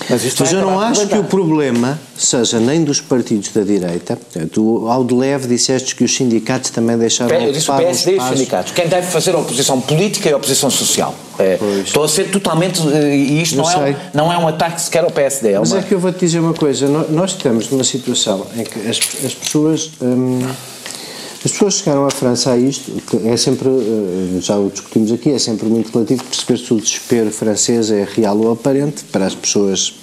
Mas, isto Mas eu não acho comentar. que o problema seja nem dos partidos da direita. Tu, ao de leve, disseste que os sindicatos também deixaram... Eu disse o P S D e os sindicatos. Quem deve fazer a oposição política é a oposição social. É, estou a ser totalmente... E isto não, não, é, não é um ataque sequer ao P S D. É uma... Mas é que eu vou-te dizer uma coisa. Nós estamos numa situação em que as, as pessoas... Hum, as pessoas chegaram à França a isto, que é sempre, já o discutimos aqui, é sempre muito relativo perceber se o desespero francês é real ou aparente. Para as pessoas,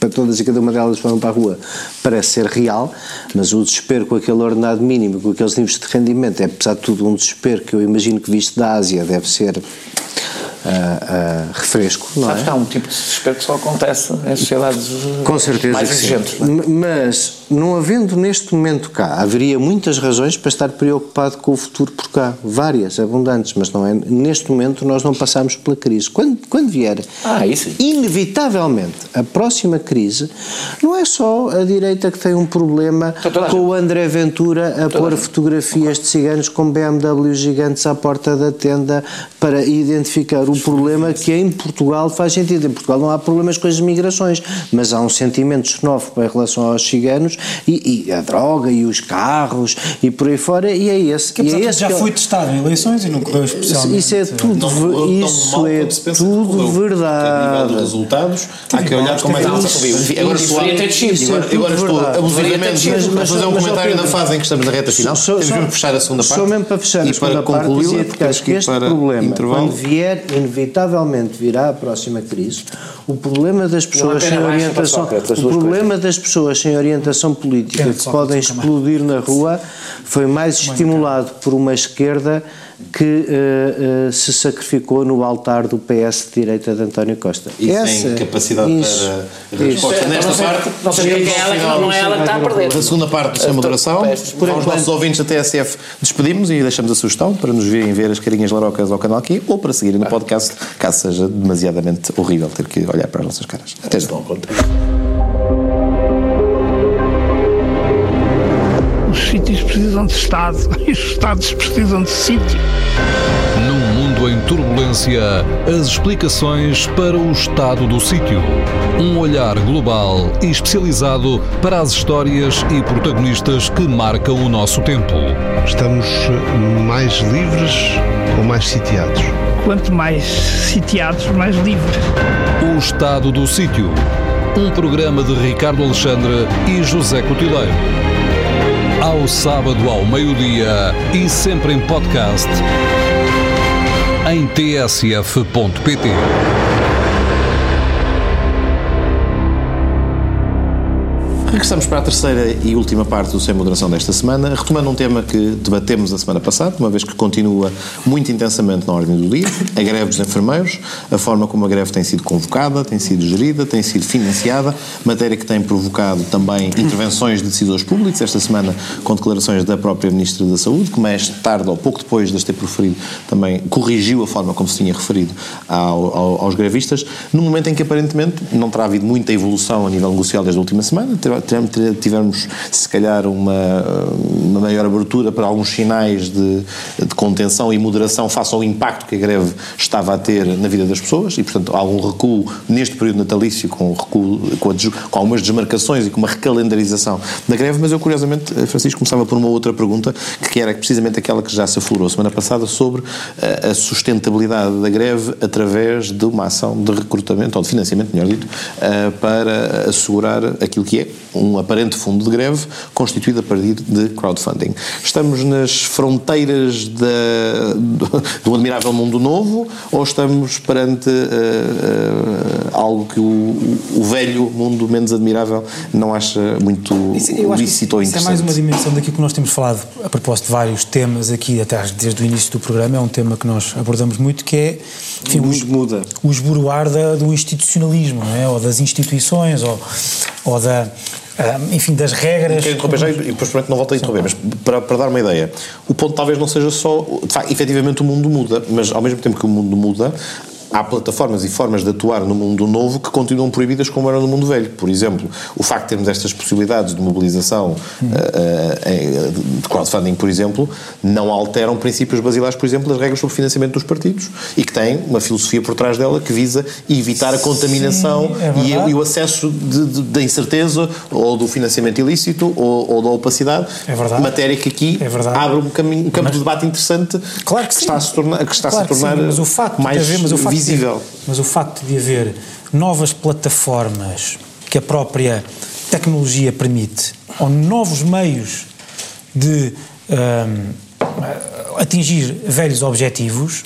para todas e cada uma delas que foram para a rua, parece ser real, mas o desespero com aquele ordenado mínimo, com aqueles níveis de rendimento, é apesar de tudo um desespero que eu imagino que visto da Ásia deve ser... Uh, uh, refresco, não Sabes, é? Há um tipo de desespero que só acontece em sociedades com certeza mais exigentes. Mas, não havendo neste momento cá, haveria muitas razões para estar preocupado com o futuro por cá, várias, abundantes, mas não é? Neste momento nós não passamos pela crise. Quando, quando vier, ah, isso. inevitavelmente, a próxima crise, não é só a direita que tem um problema com o André Ventura a toda pôr a fotografias de ciganos com B M Ws gigantes à porta da tenda para identificar o problema que em Portugal faz sentido. Em Portugal não há problemas com as migrações, mas há um sentimento xenófobo em relação aos ciganos e, e a droga e os carros e por aí fora, e é esse que, e é esse já que foi testado em eleições e não correu especialmente. Isso é tudo, não, isso é tudo verdade. A nível de resultados, há que olhar como é que a nossa Covid. Agora estou a fazer um comentário na fase em que estamos na reta final. Temos que fechar a segunda parte. Só mesmo para fechar a segunda parte, dizia que acho que este problema, quando vier, inevitavelmente virá a próxima crise. O problema das pessoas sem orientação, Sócrates, o problema coisas. das pessoas sem orientação política que, que Sócrates, podem explodir também. na rua foi mais estimulado por uma esquerda que uh, uh, se sacrificou no altar do P S de direita de António Costa. E sem capacidade isso, para resposta isso. nesta parte. Não sei quem é ela, que não é ela que está a perder. Da segunda parte, sem moderação, aos nossos ouvintes da T S F despedimos e deixamos a sugestão para nos virem ver as carinhas larocas ao canal aqui ou para seguirem no podcast, caso seja demasiadamente horrível ter que olhar para as nossas caras. Até já. Os sítios precisam de Estado e os Estados precisam de sítio. Num mundo em turbulência, as explicações para o Estado do Sítio. Um olhar global e especializado para as histórias e protagonistas que marcam o nosso tempo. Estamos mais livres ou mais sitiados? Quanto mais sitiados, mais livres. O Estado do Sítio. Um programa de Ricardo Alexandre e José Cotileiro. Ao sábado ao meio-dia e sempre em podcast em T S F ponto P T. Regressamos para a terceira e última parte do Sem Moderação desta semana, retomando um tema que debatemos a semana passada, uma vez que continua muito intensamente na ordem do dia, a greve dos enfermeiros, a forma como a greve tem sido convocada, tem sido gerida, tem sido financiada, matéria que tem provocado também intervenções de decisores públicos, esta semana com declarações da própria Ministra da Saúde, que mais tarde ou pouco depois de as ter proferido também corrigiu a forma como se tinha referido ao, ao, aos grevistas, num momento em que aparentemente não terá havido muita evolução a nível negocial desde a última semana, tivemos se calhar uma, uma maior abertura para alguns sinais de, de contenção e moderação face ao impacto que a greve estava a ter na vida das pessoas e, portanto, há algum recuo neste período natalício com, recuo, com, a, com algumas desmarcações e com uma recalendarização da greve, mas eu curiosamente, Francisco, começava por uma outra pergunta que era precisamente aquela que já se aflorou semana passada sobre a, a sustentabilidade da greve através de uma ação de recrutamento, ou de financiamento, melhor dito, uh, para assegurar aquilo que é um aparente fundo de greve constituído a partir de crowdfunding. Estamos nas fronteiras da, do, do admirável mundo novo ou estamos perante uh, uh, algo que o, o velho mundo menos admirável não acha muito lícito ou interessante? Isso é mais uma dimensão daquilo que nós temos falado a propósito de vários temas aqui até desde o início do programa, é um tema que nós abordamos muito, que é enfim, os, muda. o esburoar da, do institucionalismo, não é? Ou das instituições ou, ou da... Um, enfim, das regras... Quero interromper já e depois prometo que não volto a interromper, mas para, para dar uma ideia, o ponto talvez não seja só... De facto, efetivamente o mundo muda, mas ao mesmo tempo que o mundo muda, há plataformas e formas de atuar no mundo novo que continuam proibidas como eram no mundo velho. Por exemplo, o facto de termos estas possibilidades de mobilização hum. uh, uh, de crowdfunding, por exemplo, não alteram princípios basilares, por exemplo, das regras sobre o financiamento dos partidos e que tem uma filosofia por trás dela que visa evitar a contaminação. Sim, é e, e o acesso da incerteza ou do financiamento ilícito ou, ou da opacidade. É verdade. Matéria que aqui é abre um, caminho, um campo mas, de debate interessante claro que, que está a se tornar, que está claro a se tornar sim, mas o facto mais que havemos, o facto visível. Mas o facto de haver novas plataformas que a própria tecnologia permite, ou novos meios de um, atingir velhos objetivos,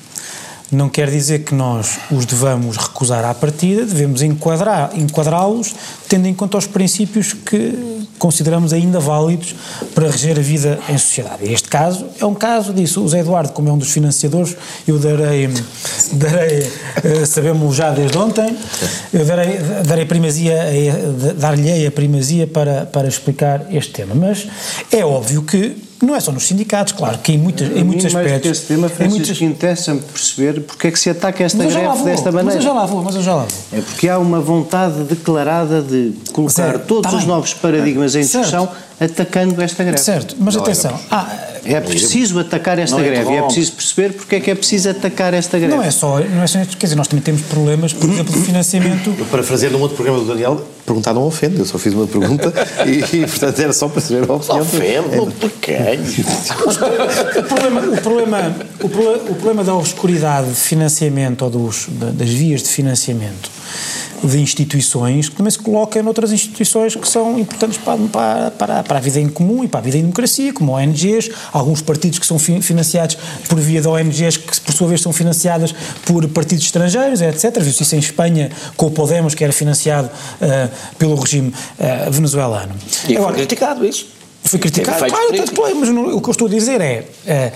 não quer dizer que nós os devamos recusar à partida, devemos enquadrar, enquadrá-los tendo em conta os princípios que consideramos ainda válidos para reger a vida em sociedade. E este caso é um caso disso. O José Eduardo, como é um dos financiadores, eu darei, darei sabemos já desde ontem, eu darei, darei primazia, dar-lhe-ei a primazia para, para explicar este tema. Mas é óbvio que não é só nos sindicatos, claro, que em, muitas, em muitos aspectos... mais do que esse tema, Francisco, interessa-me perceber porque é que se ataca esta greve vou, desta maneira. Mas eu já lá vou, mas eu já lá vou. É porque há uma vontade declarada de colocar certo, todos tá os bem. novos paradigmas em discussão atacando esta greve. Certo, mas não atenção... É, ah, é preciso atacar esta é greve, é, é preciso perceber porque é que é preciso atacar esta greve. Não é só... Não é só quer dizer, nós também temos problemas, por exemplo, de financiamento... Eu, para fazer num outro programa do Daniel, perguntar não ofende, eu só fiz uma pergunta e, e portanto, era só para saber a opinião. Ofende, não porquê? O problema, o, problema, o, problema, o problema da obscuridade de financiamento ou dos, das vias de financiamento de instituições que também se coloca em outras instituições que são importantes para, para, para a vida em comum e para a vida em democracia, como O N Gs, alguns partidos que são financiados por via de O N Gs que por sua vez são financiadas por partidos estrangeiros, etcétera. Viu-se isso em Espanha com o Podemos, que era financiado uh, pelo regime uh, venezuelano. E agora, foi criticado isso. Foi criticado, claro, claro, mas o que eu estou a dizer é, é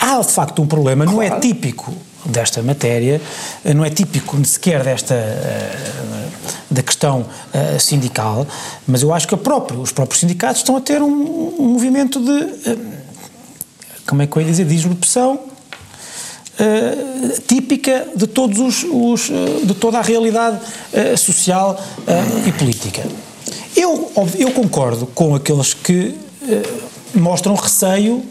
há de facto um problema, claro. Não é típico desta matéria, não é típico sequer desta da questão sindical, mas eu acho que a própria, os próprios sindicatos estão a ter um, um movimento de, como é que eu ia dizer, de disrupção Uh, típica de todos os, os uh, de toda a realidade uh, social uh, e política. Eu, eu concordo com aqueles que uh, mostram receio uh,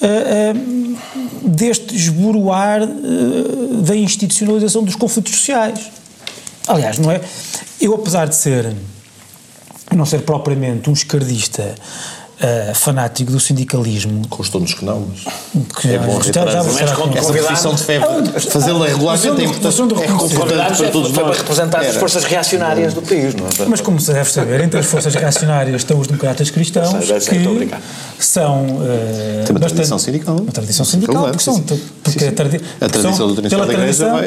uh, deste esboroar uh, da institucionalização dos conflitos sociais. Aliás, não é? Eu, apesar de ser, não ser propriamente um esquerdista Uh, fanático do sindicalismo. Constou-nos que não, mas que é bom reiterar. Mas essa profissão de febre, fazê-la regularmente é importante. É convidado para todos nós. Representar as forças reacionárias do país. Mas como se deve saber, entre as forças reacionárias estão os democratas cristãos, que são bastante... tradição sindical. Uma tradição sindical, porque a tradição pela tradição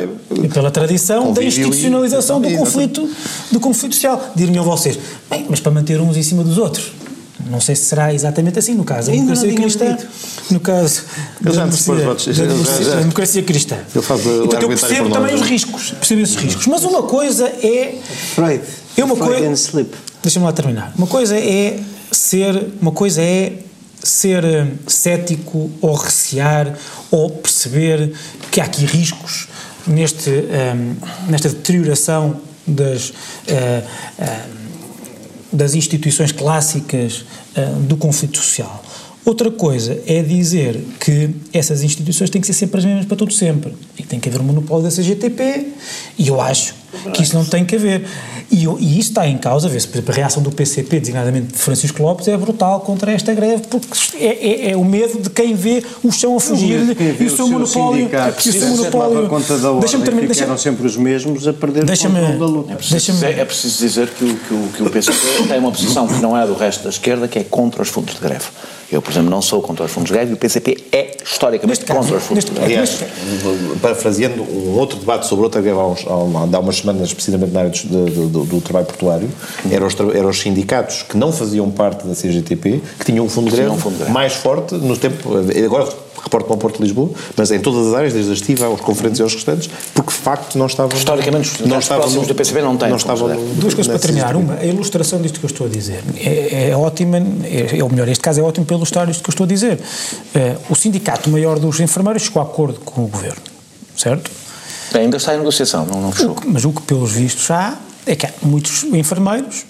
e pela tradição da institucionalização do conflito do conflito social. Dir-me-ão vocês, bem, mas para manter uns em cima dos outros. Não sei se será exatamente assim no caso. Ainda a democracia cristã, no caso da democracia, da democracia, da democracia cristã. Eu então eu percebo também os riscos, percebo esses riscos. Mas uma coisa é... Freud, é uma Freud and sleep. Deixa-me lá terminar. Uma coisa é ser, uma coisa é ser cético ou recear ou perceber que há aqui riscos neste, um, nesta deterioração das... Uh, uh, das instituições clássicas uh, do conflito social. Outra coisa é dizer que essas instituições têm que ser sempre as mesmas para tudo sempre, e que tem que haver um monopólio da C G T P, e eu acho que isso não tem que haver. E, eu, e isso está em causa, vê-se, por exemplo, a reação do P C P, designadamente de Francisco Lopes, é brutal contra esta greve, porque é, é, é o medo de quem vê o chão a fugir-lhe e o seu monopólio... Deixa-me terminar, deixa-me... sempre os mesmos a perder o controle da luta. É preciso, dizer, é preciso dizer que o, que o, que o P C P tem uma posição que não é do resto da esquerda, que é contra os fundos de greve. Eu, por exemplo, não sou contra os fundos de greve, e o P C P é historicamente neste contra caso, os fundos de greve. Aliás, parafraseando um outro debate sobre outra greve há, uns, há umas semanas, precisamente na área do, do, do, do trabalho portuário, eram os, eram os sindicatos que não faziam parte da C G T P, que tinham um fundo de greve, um fundo de greve mais forte no tempo... Agora, reporto para o Porto de Lisboa, mas em todas as áreas, desde a estiva aos conferentes e aos restantes, porque de facto não estavam... Historicamente, os não estavam, próximos do P C P não têm. Não estavam, duas coisas para terminar. Uma, a ilustração disto que eu estou a dizer é, é ótima, é, ou melhor, este caso é ótimo para ilustrar isto que eu estou a dizer. É, o sindicato maior dos enfermeiros chegou a acordo com o governo, certo? Bem, ainda está em negociação, não, não fechou. O que, mas o que pelos vistos há é que há muitos enfermeiros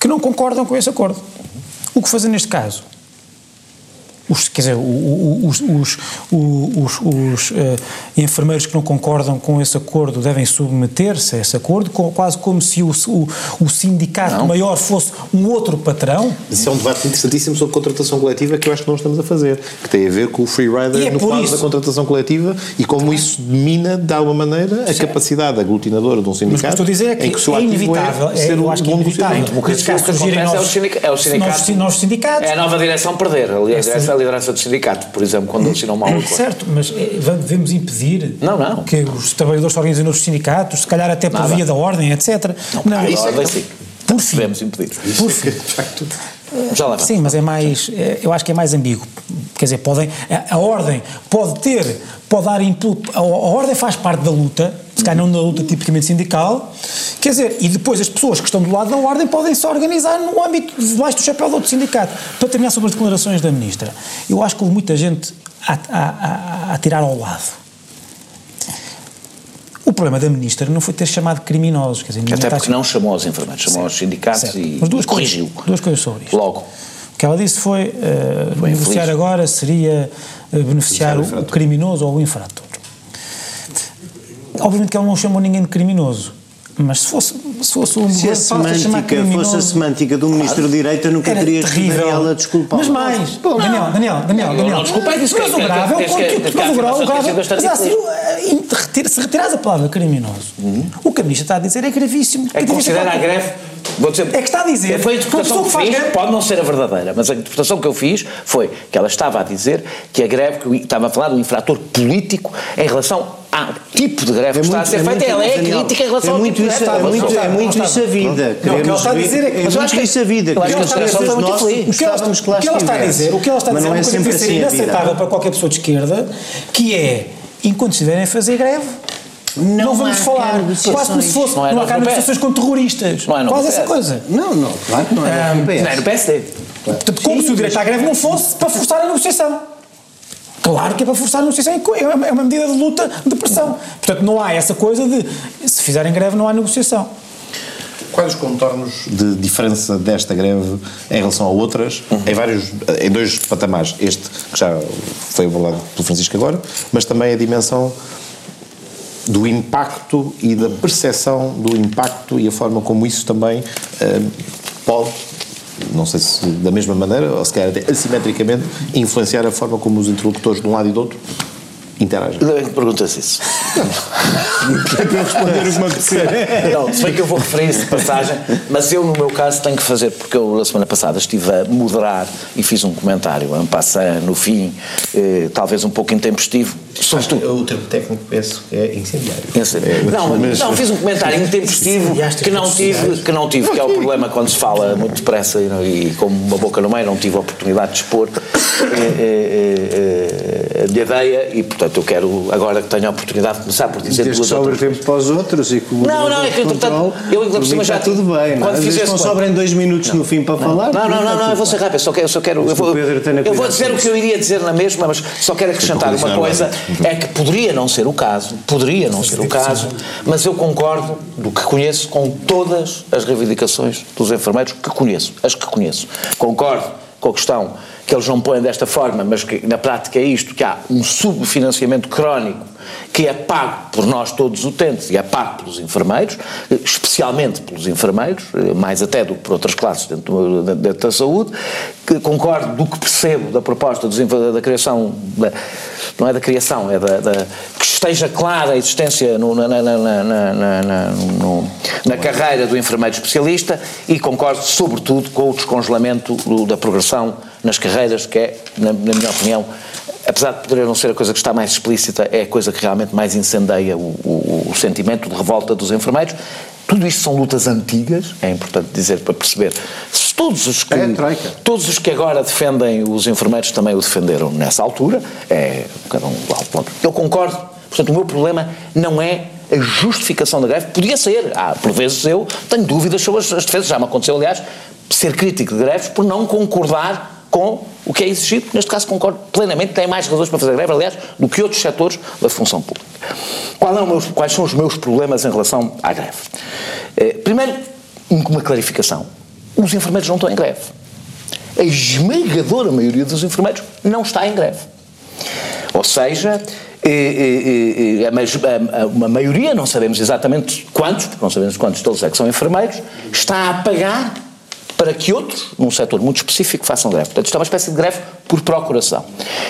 que não concordam com esse acordo. O que fazer neste caso? Os, quer dizer, os, os, os, os, os uh, enfermeiros que não concordam com esse acordo devem submeter-se a esse acordo, com, quase como se o, o, o sindicato não. maior fosse um outro patrão. Isso é um debate interessantíssimo sobre contratação coletiva que eu acho que nós estamos a fazer, que tem a ver com o free rider é no quadro da contratação coletiva e como também. Isso domina, de alguma maneira, a Sim. capacidade aglutinadora de um sindicato. Mas o que estou a dizer é que, que o é inevitável, é, ser eu um acho que é inevitável. É novos sindicatos. É a nova direção perder, aliás, essa a liderança do sindicato, por exemplo, quando eles tiram mal o acordo. Certo, mas devemos impedir não, não. que os trabalhadores se organizem nos sindicatos, se calhar até por Nada. via da ordem, etcétera. Não, não. Isso é que... Por fim. Devemos impedir. Por fim. Já lá Sim, mas é mais, eu acho que é mais ambíguo. Quer dizer, podem, a, a ordem pode ter, pode dar impulso, a, a ordem faz parte da luta, se calhar não na luta tipicamente sindical, quer dizer, e depois as pessoas que estão do lado da ordem podem se organizar no âmbito debaixo do chapéu do outro sindicato. Para terminar sobre as declarações da Ministra, eu acho que houve muita gente a, a, a, a tirar ao lado. O problema da Ministra não foi ter chamado criminosos, quer dizer... Até porque não chamou os enfermeiros, chamou os sindicatos certo. e, duas e corrigiu. Coisas, duas coisas sobre isto. Logo. O que ela disse foi, uh, foi beneficiar infeliz. agora seria uh, beneficiar o, o criminoso ou o infrator. Obviamente que ela não chamou ninguém de criminoso, mas se fosse, se fosse um se governo, semântica, se fosse a semântica do Ministro de Direito, eu nunca teria terrível. de Daniel a desculpar. Mas mais, Pô, Daniel, Daniel, Daniel, Daniel, não desculpa, é isso que é o grave, mas o grave, mas assim, se retiras a palavra criminoso, hum. o que a Ministra está a dizer é gravíssimo. É que considera a greve... Vou dizer, é que está a dizer, foi a interpretação que, que fiz, pode não ser a verdadeira, mas a interpretação que eu fiz foi que ela estava a dizer que a greve, que estava a falar de um infrator político em relação ao tipo de greve é que está muito, a ser é feita, ela é crítica em relação é ao tipo de greve. É, é muito, é muito isso a vida. Não, o que ela está a dizer é que... Mas eu acho que isso a vida. O que ela está a dizer, o que ela está a dizer é uma coisa que seria inaceitável para qualquer pessoa de esquerda, que é, enquanto estiverem a fazer greve, Não, não vamos falar, quase como se fosse, não há negociações com terroristas, não é quase essa coisa. Não, não, claro que não é no P S. Não é no P S D. Como se o direito à greve não fosse para forçar a negociação. Claro que é para forçar a negociação, é uma medida de luta, de pressão. Portanto, não há essa coisa de, se fizerem greve não há negociação. Quais os contornos de diferença desta greve em relação a outras, uhum. em, vários, em dois patamares, este que já foi abordado pelo Francisco agora, mas também a dimensão do impacto e da percepção do impacto e a forma como isso também eh, pode, não sei se da mesma maneira, ou se calhar até assimetricamente, influenciar a forma como os interlocutores de um lado e do outro interagem. Ainda bem que perguntas isso. Tem que responder o que me apetecer. Não, se bem que eu vou referir isso de passagem, mas eu no meu caso tenho que fazer, porque eu na semana passada estive a moderar e fiz um comentário, um passar no fim, eh, talvez um pouco intempestivo. Sobretudo. O termo técnico penso que é incendiário. É, não, mas... não, fiz um comentário intempestivo que não tive, que não tive, que é o problema quando se fala muito depressa e, não, e como uma boca no meio, não tive a oportunidade de expor é, é, é, a minha ideia e, portanto, eu quero, agora que tenho a oportunidade, de começar por dizer desde duas outras coisas. Tempo para os outros e que o não, não, é que, entretanto, eu ainda por cima já... Está tudo bem, não, às vezes não sobrem dois minutos não, no fim para não, falar. Não, não, não, não, eu vou ser rápido, só quero... Eu, só quero, eu, vou, eu vou dizer o que eu iria dizer na mesma, mas só quero acrescentar uma coisa... É que poderia não ser o caso, poderia não ser o caso, mas eu concordo, do que conheço, com todas as reivindicações dos enfermeiros que conheço, as que conheço. Concordo com a questão que eles não põem desta forma, mas que na prática é isto, que há um subfinanciamento crónico que é pago por nós todos os utentes e é pago pelos enfermeiros, especialmente pelos enfermeiros, mais até do que por outras classes dentro, dentro da saúde, que concordo do que percebo da proposta dos, da criação, da, não é da criação, é da, da que esteja clara a existência no, na, na, na, na, na, no, na carreira do enfermeiro especialista e concordo sobretudo com o descongelamento do, da progressão nas carreiras, que é, na, na minha opinião, apesar de poder não ser a coisa que está mais explícita, é a coisa que realmente mais incendeia o, o, o sentimento de revolta dos enfermeiros. Tudo isto são lutas antigas, é importante dizer para perceber. Se todos os que, é todos os que agora defendem os enfermeiros também o defenderam nessa altura, é cada um lá ao ponto. Eu concordo, portanto o meu problema não é a justificação da greve, podia ser, ah, por vezes eu tenho dúvidas sobre as, as defesas, já me aconteceu aliás, ser crítico de greves por não concordar com o que é exigido, neste caso concordo plenamente, tem mais razões para fazer greve, aliás, do que outros setores da função pública. Qual é o meu, quais são os meus problemas em relação à greve? Eh, primeiro, uma clarificação, os enfermeiros não estão em greve. A esmagadora maioria dos enfermeiros não está em greve. Ou seja, eh, eh, eh, a, a, uma maioria, não sabemos exatamente quantos, porque não sabemos quantos deles é que são enfermeiros, está a pagar para que outros, num setor muito específico, façam greve. Portanto, isto é uma espécie de greve por procuração.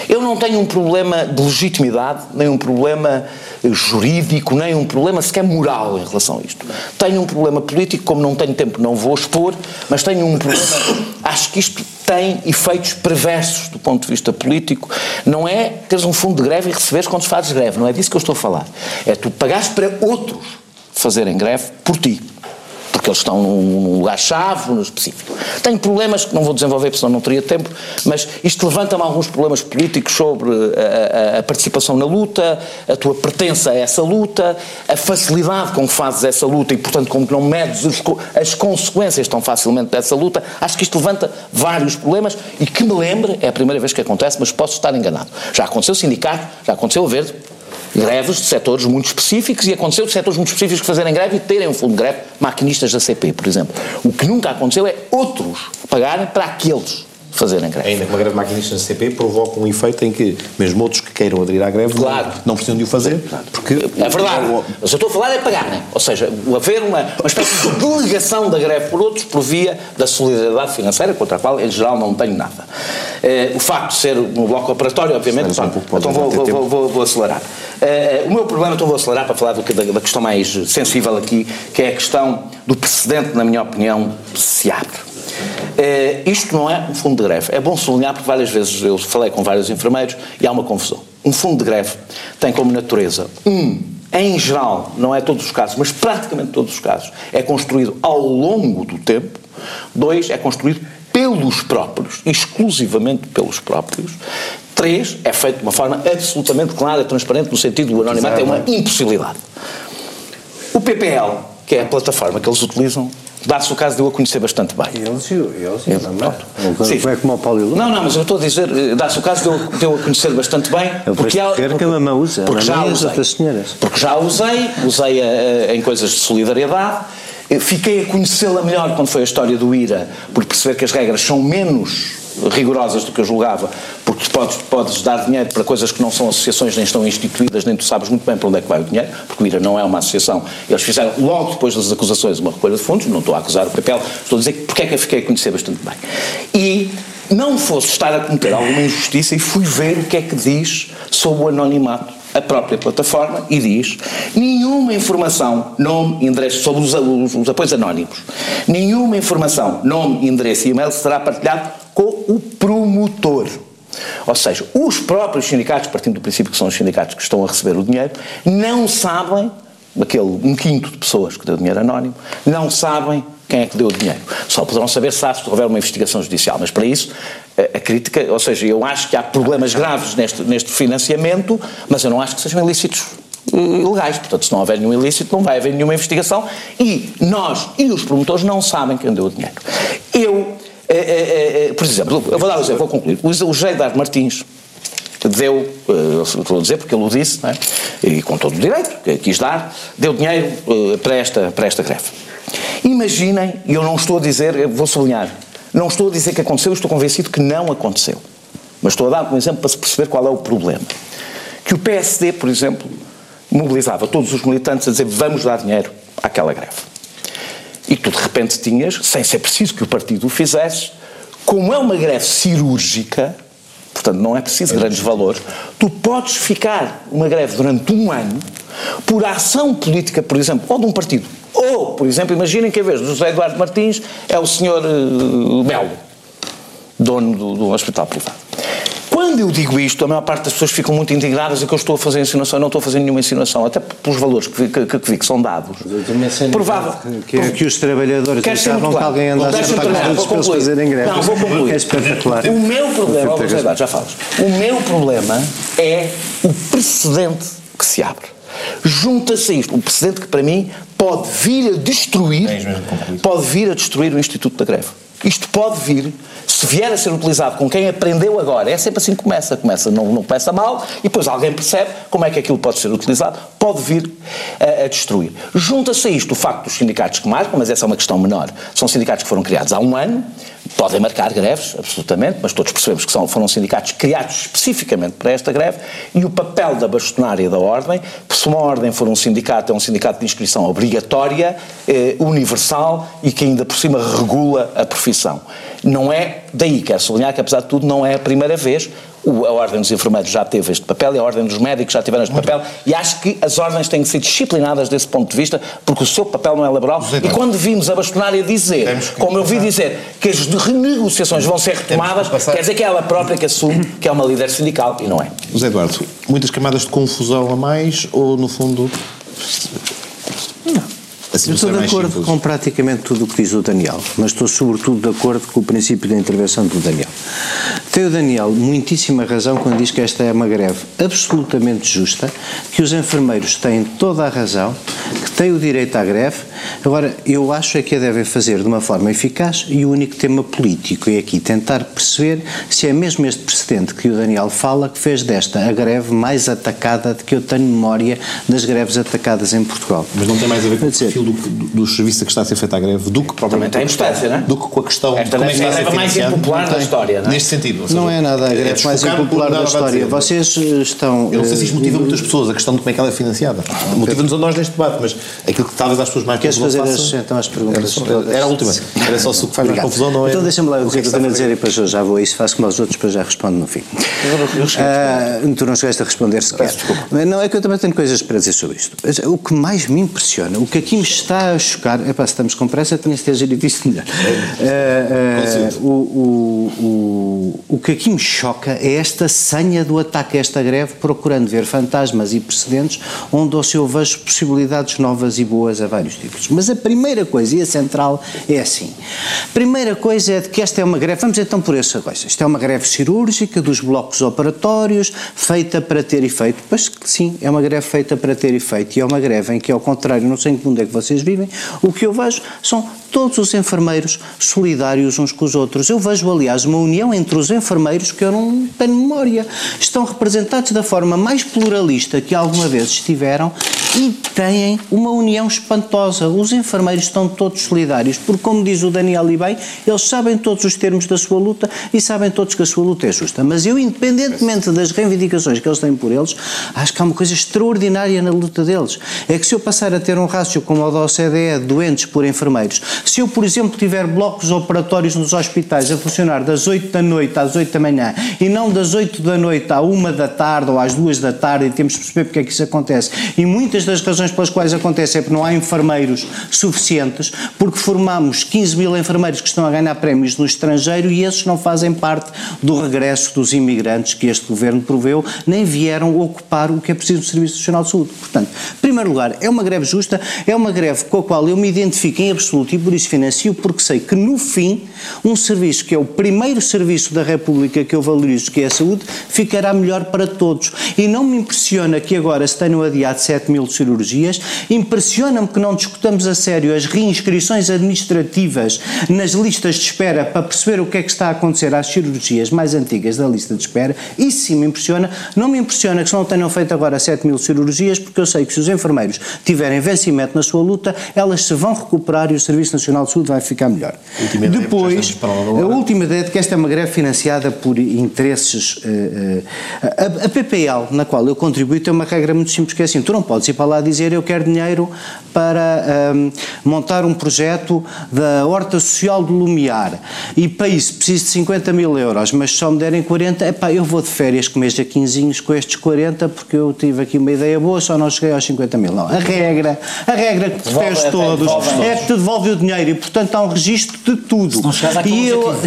Eu não tenho um problema de legitimidade, nem um problema jurídico, nem um problema sequer moral em relação a isto. Tenho um problema político, como não tenho tempo não vou expor, mas tenho um problema... Acho que isto tem efeitos perversos do ponto de vista político. Não é teres um fundo de greve e receberes quando fazes greve, não é disso que eu estou a falar. É tu pagares para outros fazerem greve por ti. Porque eles estão num lugar-chave, no específico. Tenho problemas que não vou desenvolver, porque senão não teria tempo, mas isto levanta-me alguns problemas políticos sobre a, a, a participação na luta, a tua pertença a essa luta, a facilidade com que fazes essa luta e, portanto, como que não medes os, as consequências tão facilmente dessa luta. Acho que isto levanta vários problemas e que me lembra, é a primeira vez que acontece, mas posso estar enganado. Já aconteceu sindicato, já aconteceu a Verde, greves de setores muito específicos e aconteceu de setores muito específicos que fazerem greve e terem um fundo de greve, maquinistas da C P, por exemplo. O que nunca aconteceu é outros pagarem para aqueles fazerem greve. Ainda que uma greve de maquinistas da C P provoca um efeito em que mesmo outros que queiram aderir à greve claro. não, não precisam de o fazer. Claro. Porque é verdade. O que eu estou a falar é pagar, né? Ou seja, haver uma, uma espécie de delegação da greve por outros por via da solidariedade financeira, contra a qual em geral não tenho nada. Uh, o facto de ser um bloco operatório, obviamente, pá, um pouco, então vou, vou, vou, vou, vou acelerar. Uh, o meu problema, então vou acelerar para falar do que, da, da questão mais sensível aqui, que é a questão do precedente, na minha opinião, se abre. Uh, isto não é um fundo de greve, é bom sublinhar porque várias vezes eu falei com vários enfermeiros e há uma confusão. Um fundo de greve tem como natureza, um, em geral, não é todos os casos, mas praticamente todos os casos, é construído ao longo do tempo, dois, é construído pelos próprios, exclusivamente pelos próprios, três, é feito de uma forma absolutamente clara e transparente no sentido do anonimato, é uma impossibilidade. O P P L, que é a plataforma que eles utilizam, dá-se o caso de eu a conhecer bastante bem. E eles, e eles, e também. Como é que o Paulo Não, não, mas eu estou a dizer, dá-se o caso de eu, de eu a conhecer bastante bem. Eu porque há, quero porque, que a mamãe use, a mamãe já usa, usei, porque já usei, usei a, a, em coisas de solidariedade, Fiquei a conhecê-la melhor quando foi a história do Ira, por perceber que as regras são menos rigorosas do que eu julgava, porque podes, podes dar dinheiro para coisas que não são associações, nem estão instituídas, nem tu sabes muito bem para onde é que vai o dinheiro, porque o IRA não é uma associação. Eles fizeram logo depois das acusações uma recolha de fundos, não estou a acusar o papel, estou a dizer porque é que eu fiquei a conhecer bastante bem. E não fosse estar a cometer alguma injustiça, e fui ver o que é que diz sobre o anonimato a própria plataforma, e diz: nenhuma informação, nome, endereço, sobre os, os, os apoios anónimos, nenhuma informação, nome, endereço e e-mail será partilhado com o promotor. Ou seja, os próprios sindicatos, partindo do princípio que são os sindicatos que estão a receber o dinheiro, não sabem, aquele um quinto de pessoas que deu dinheiro anónimo, não sabem quem é que deu o dinheiro. Só poderão saber se há, se houver uma investigação judicial, mas para isso a, a crítica, ou seja, eu acho que há problemas graves neste, neste financiamento, mas eu não acho que sejam ilícitos ilegais, portanto se não houver nenhum ilícito não vai haver nenhuma investigação, e nós e os promotores não sabem quem deu o dinheiro. Eu É, é, é, por exemplo, eu vou dar um exemplo, vou concluir. O Geidar Martins deu, vou dizer porque ele o disse, não é? E com todo o direito que quis dar, deu dinheiro para esta, para esta greve. Imaginem, e eu não estou a dizer, eu vou sublinhar, não estou a dizer que aconteceu, estou convencido que não aconteceu. Mas estou a dar um exemplo para se perceber qual é o problema. Que o P S D, por exemplo, mobilizava todos os militantes a dizer vamos dar dinheiro àquela greve. E tu de repente tinhas, sem ser preciso que o partido o fizesse, como é uma greve cirúrgica, portanto não é preciso grandes valores, tu podes ficar uma greve durante um ano por ação política, por exemplo, ou de um partido, ou, por exemplo, imaginem que a vez do José Eduardo Martins é o senhor uh, Melo, dono do, do hospital privado. Quando eu digo isto, a maior parte das pessoas ficam muito indignadas e que eu estou a fazer insinuação, eu não estou a fazer nenhuma insinuação, até pelos valores que vi que, que, vi, que são dados. Provável que, que, que os trabalhadores achavam que alguém andasse para a para eles fazerem greve. Não, vou concluir. É espetacular. O meu problema, oh, Eduardo, já falas. O meu problema é o precedente que se abre. Junta-se a isto, um precedente que para mim pode vir a destruir, pode vir a destruir o Instituto da Greve. Isto pode vir, se vier a ser utilizado com quem aprendeu agora, é sempre assim que começa, começa não, não começa mal, e depois alguém percebe como é que aquilo pode ser utilizado, pode vir a, a destruir. Junta-se a isto o facto dos sindicatos que marcam, mas essa é uma questão menor, são sindicatos que foram criados há um ano, podem marcar greves, absolutamente, mas todos percebemos que são, foram sindicatos criados especificamente para esta greve, e o papel da Bastonária da Ordem, porque se uma Ordem for um sindicato, é um sindicato de inscrição obrigatória, eh, universal, e que ainda por cima regula a profissão. Não é daí, quero sublinhar que apesar de tudo não é a primeira vez, o, a Ordem dos Enfermeiros já teve este papel e a Ordem dos Médicos já tiveram este papel, e acho que as ordens têm que ser disciplinadas desse ponto de vista, porque o seu papel não é laboral, e quando vimos a Bastonária dizer, como eu vi dizer, que as renegociações vão ser retomadas, quer dizer que é ela própria que assume que é uma líder sindical, e não é. José Eduardo, muitas camadas de confusão a mais, ou no fundo… Não. Assim, eu estou de acordo simples. com praticamente tudo o que diz o Daniel, mas estou sobretudo de acordo com o princípio da intervenção do Daniel. Tem o Daniel muitíssima razão quando diz que esta é uma greve absolutamente justa, que os enfermeiros têm toda a razão, que têm o direito à greve. Agora, eu acho é que a devem fazer de uma forma eficaz e o único tema político é aqui tentar perceber se é mesmo este precedente que o Daniel fala que fez desta a greve mais atacada de que eu tenho memória das greves atacadas em Portugal. Mas não tem mais a ver com o Do, do, dos serviços que está a ser feita a greve, do que propriamente tem importância, não é? Do que com a questão esta de como é que a greve mais impopular da história, não é? Neste sentido. Seja, não é nada a greve é mais impopular da história. Vocês estão... Eu não sei se isto motiva muitas pessoas, a questão de como é que ela é financiada. Motiva-nos a nós neste debate, mas aquilo que talvez às pessoas mais... Queres fazer as, então as perguntas? Era, era a última. Era só se o que faz mais confusão, não é? Então deixa-me lá o que é que eu tenho a dizer e depois eu já vou a isso, faço como aos outros, depois já respondo no fim. Tu não chegaste a responder sequer. Não, é que eu também tenho coisas para dizer sobre isto. O que mais me impressiona, o que aqui me está a chocar, epá, se estamos com pressa, tinha de ter gerido isso melhor. Uh, uh, o, o, o, o que aqui me choca é esta sanha do ataque a esta greve, procurando ver fantasmas e precedentes, onde ou se eu vejo possibilidades novas e boas a vários tipos. Mas a primeira coisa, e a central, é assim. A primeira coisa é de que esta é uma greve, vamos então por essa coisa, isto é uma greve cirúrgica dos blocos operatórios, feita para ter efeito. Pois sim, é uma greve feita para ter efeito, e é uma greve em que, ao contrário, não sei em que mundo é que vocês vivem, o que eu vejo são todos os enfermeiros solidários uns com os outros. Eu vejo, aliás, uma união entre os enfermeiros que eu não tenho memória. Estão representados da forma mais pluralista que alguma vez estiveram e têm uma união espantosa. Os enfermeiros estão todos solidários, porque, como diz o Daniel e bem, eles sabem todos os termos da sua luta e sabem todos que a sua luta é justa. Mas eu, independentemente das reivindicações que eles têm por eles, acho que há uma coisa extraordinária na luta deles. É que se eu passar a ter um rácio como o da O C D E, doentes por enfermeiros, se eu, por exemplo, tiver blocos operatórios nos hospitais a funcionar das oito da noite às oito da manhã e não das oito da noite à uma da tarde ou às duas da tarde, e temos de perceber porque é que isso acontece, e muitas das razões pelas quais acontece é porque não há enfermeiros suficientes, porque formamos quinze mil enfermeiros que estão a ganhar prémios no estrangeiro e esses não fazem parte do regresso dos imigrantes que este governo proveu, nem vieram ocupar o que é preciso do Serviço Nacional de Saúde. Portanto, em primeiro lugar, é uma greve justa, é uma greve com a qual eu me identifico em absoluto e por isso financio, porque sei que no fim um serviço que é o primeiro serviço da República que eu valorizo, que é a saúde, ficará melhor para todos. E não me impressiona que agora se tenham adiado sete mil cirurgias, impressiona-me que não discutamos a sério as reinscrições administrativas nas listas de espera para perceber o que é que está a acontecer às cirurgias mais antigas da lista de espera. Isso sim me impressiona. Não me impressiona que se não tenham feito agora sete mil cirurgias, porque eu sei que se os enfermeiros tiverem vencimento na sua luta, elas se vão recuperar e o Serviço Nacional de Saúde vai ficar melhor. Última Depois, a última ideia de que esta é uma greve financiada por interesses... Uh, uh, a, a P P L, na qual eu contribuí, tem uma regra muito simples, que é assim: tu não podes ir para lá dizer eu quero dinheiro para um, montar um projeto da Horta Social do Lumiar e para isso preciso de cinquenta mil euros, mas só me derem quarenta, epá, eu vou de férias comer jaquinzinhos com estes quarenta porque eu tive aqui uma ideia boa, só não cheguei aos cinquenta mil. Não, a regra, a regra que te fez todos é que te devolve o dinheiro e, portanto, há um registro de tudo.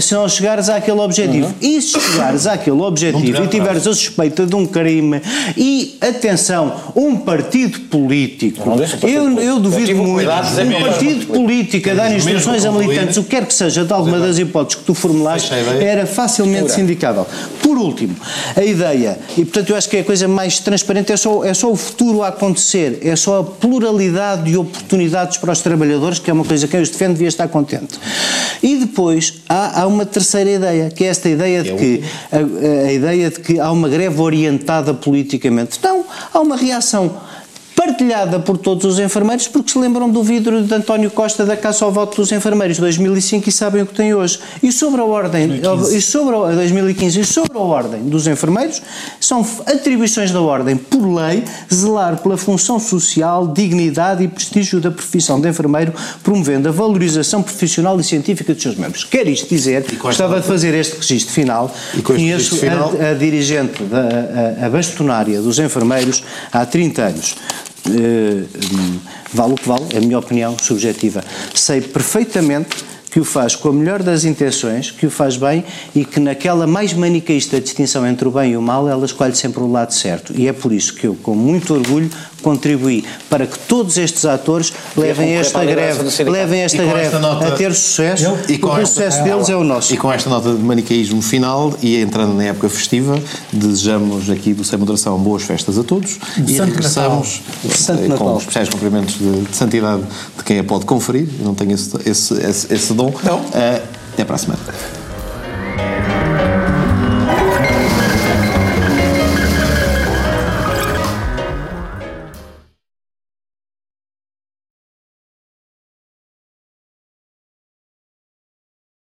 Se não chegares àquele e eu, objetivo. Se não chegares àquele objetivo. Uhum. E se chegares àquele objetivo e tiveres a suspeita de um crime e, atenção, um partido político, eu, partido eu, político. eu duvido eu muito, um, um partido político a dar instruções a militantes, o que quer que seja, de alguma das hipóteses que tu formulaste, era facilmente sindicável. Por último, a ideia, e portanto eu acho que é a coisa mais transparente, é só, é só o futuro a acontecer, é só a pluralidade de oportunidades para os trabalhadores, que é uma coisa que eu os defendo, devia estar contente. E depois há, há uma terceira ideia, que é esta ideia de que, a, a ideia de que há uma greve orientada politicamente. Não, há uma reação partilhada por todos os enfermeiros, porque se lembram do vidro de António Costa da caça ao voto dos enfermeiros de dois mil e cinco e sabem o que tem hoje. E sobre a ordem, dois mil e quinze. E sobre a, dois mil e quinze, e sobre a ordem dos enfermeiros, são atribuições da ordem, por lei, zelar pela função social, dignidade e prestígio da profissão de enfermeiro, promovendo a valorização profissional e científica dos seus membros. Quer isto dizer, gostava de fazer este registro final, e conheço final? A, a dirigente da a, a Bastonária dos enfermeiros há trinta anos. Uh, vale o que vale, é a minha opinião subjetiva. Sei perfeitamente que o faz com a melhor das intenções, que o faz bem e que naquela mais manicaísta distinção entre o bem e o mal, ela escolhe sempre o lado certo. E é por isso que eu, com muito orgulho, contribuí para que todos estes atores levem esta greve, levem esta greve a ter sucesso, e porque o sucesso deles é o nosso. E com esta nota de manicaísmo final e entrando na época festiva, desejamos aqui do Sem Moderação boas festas a todos e regressamos com os especiais cumprimentos de santidade de quem a pode conferir. Eu não tenho esse dom. Não. Uh, até para a semana.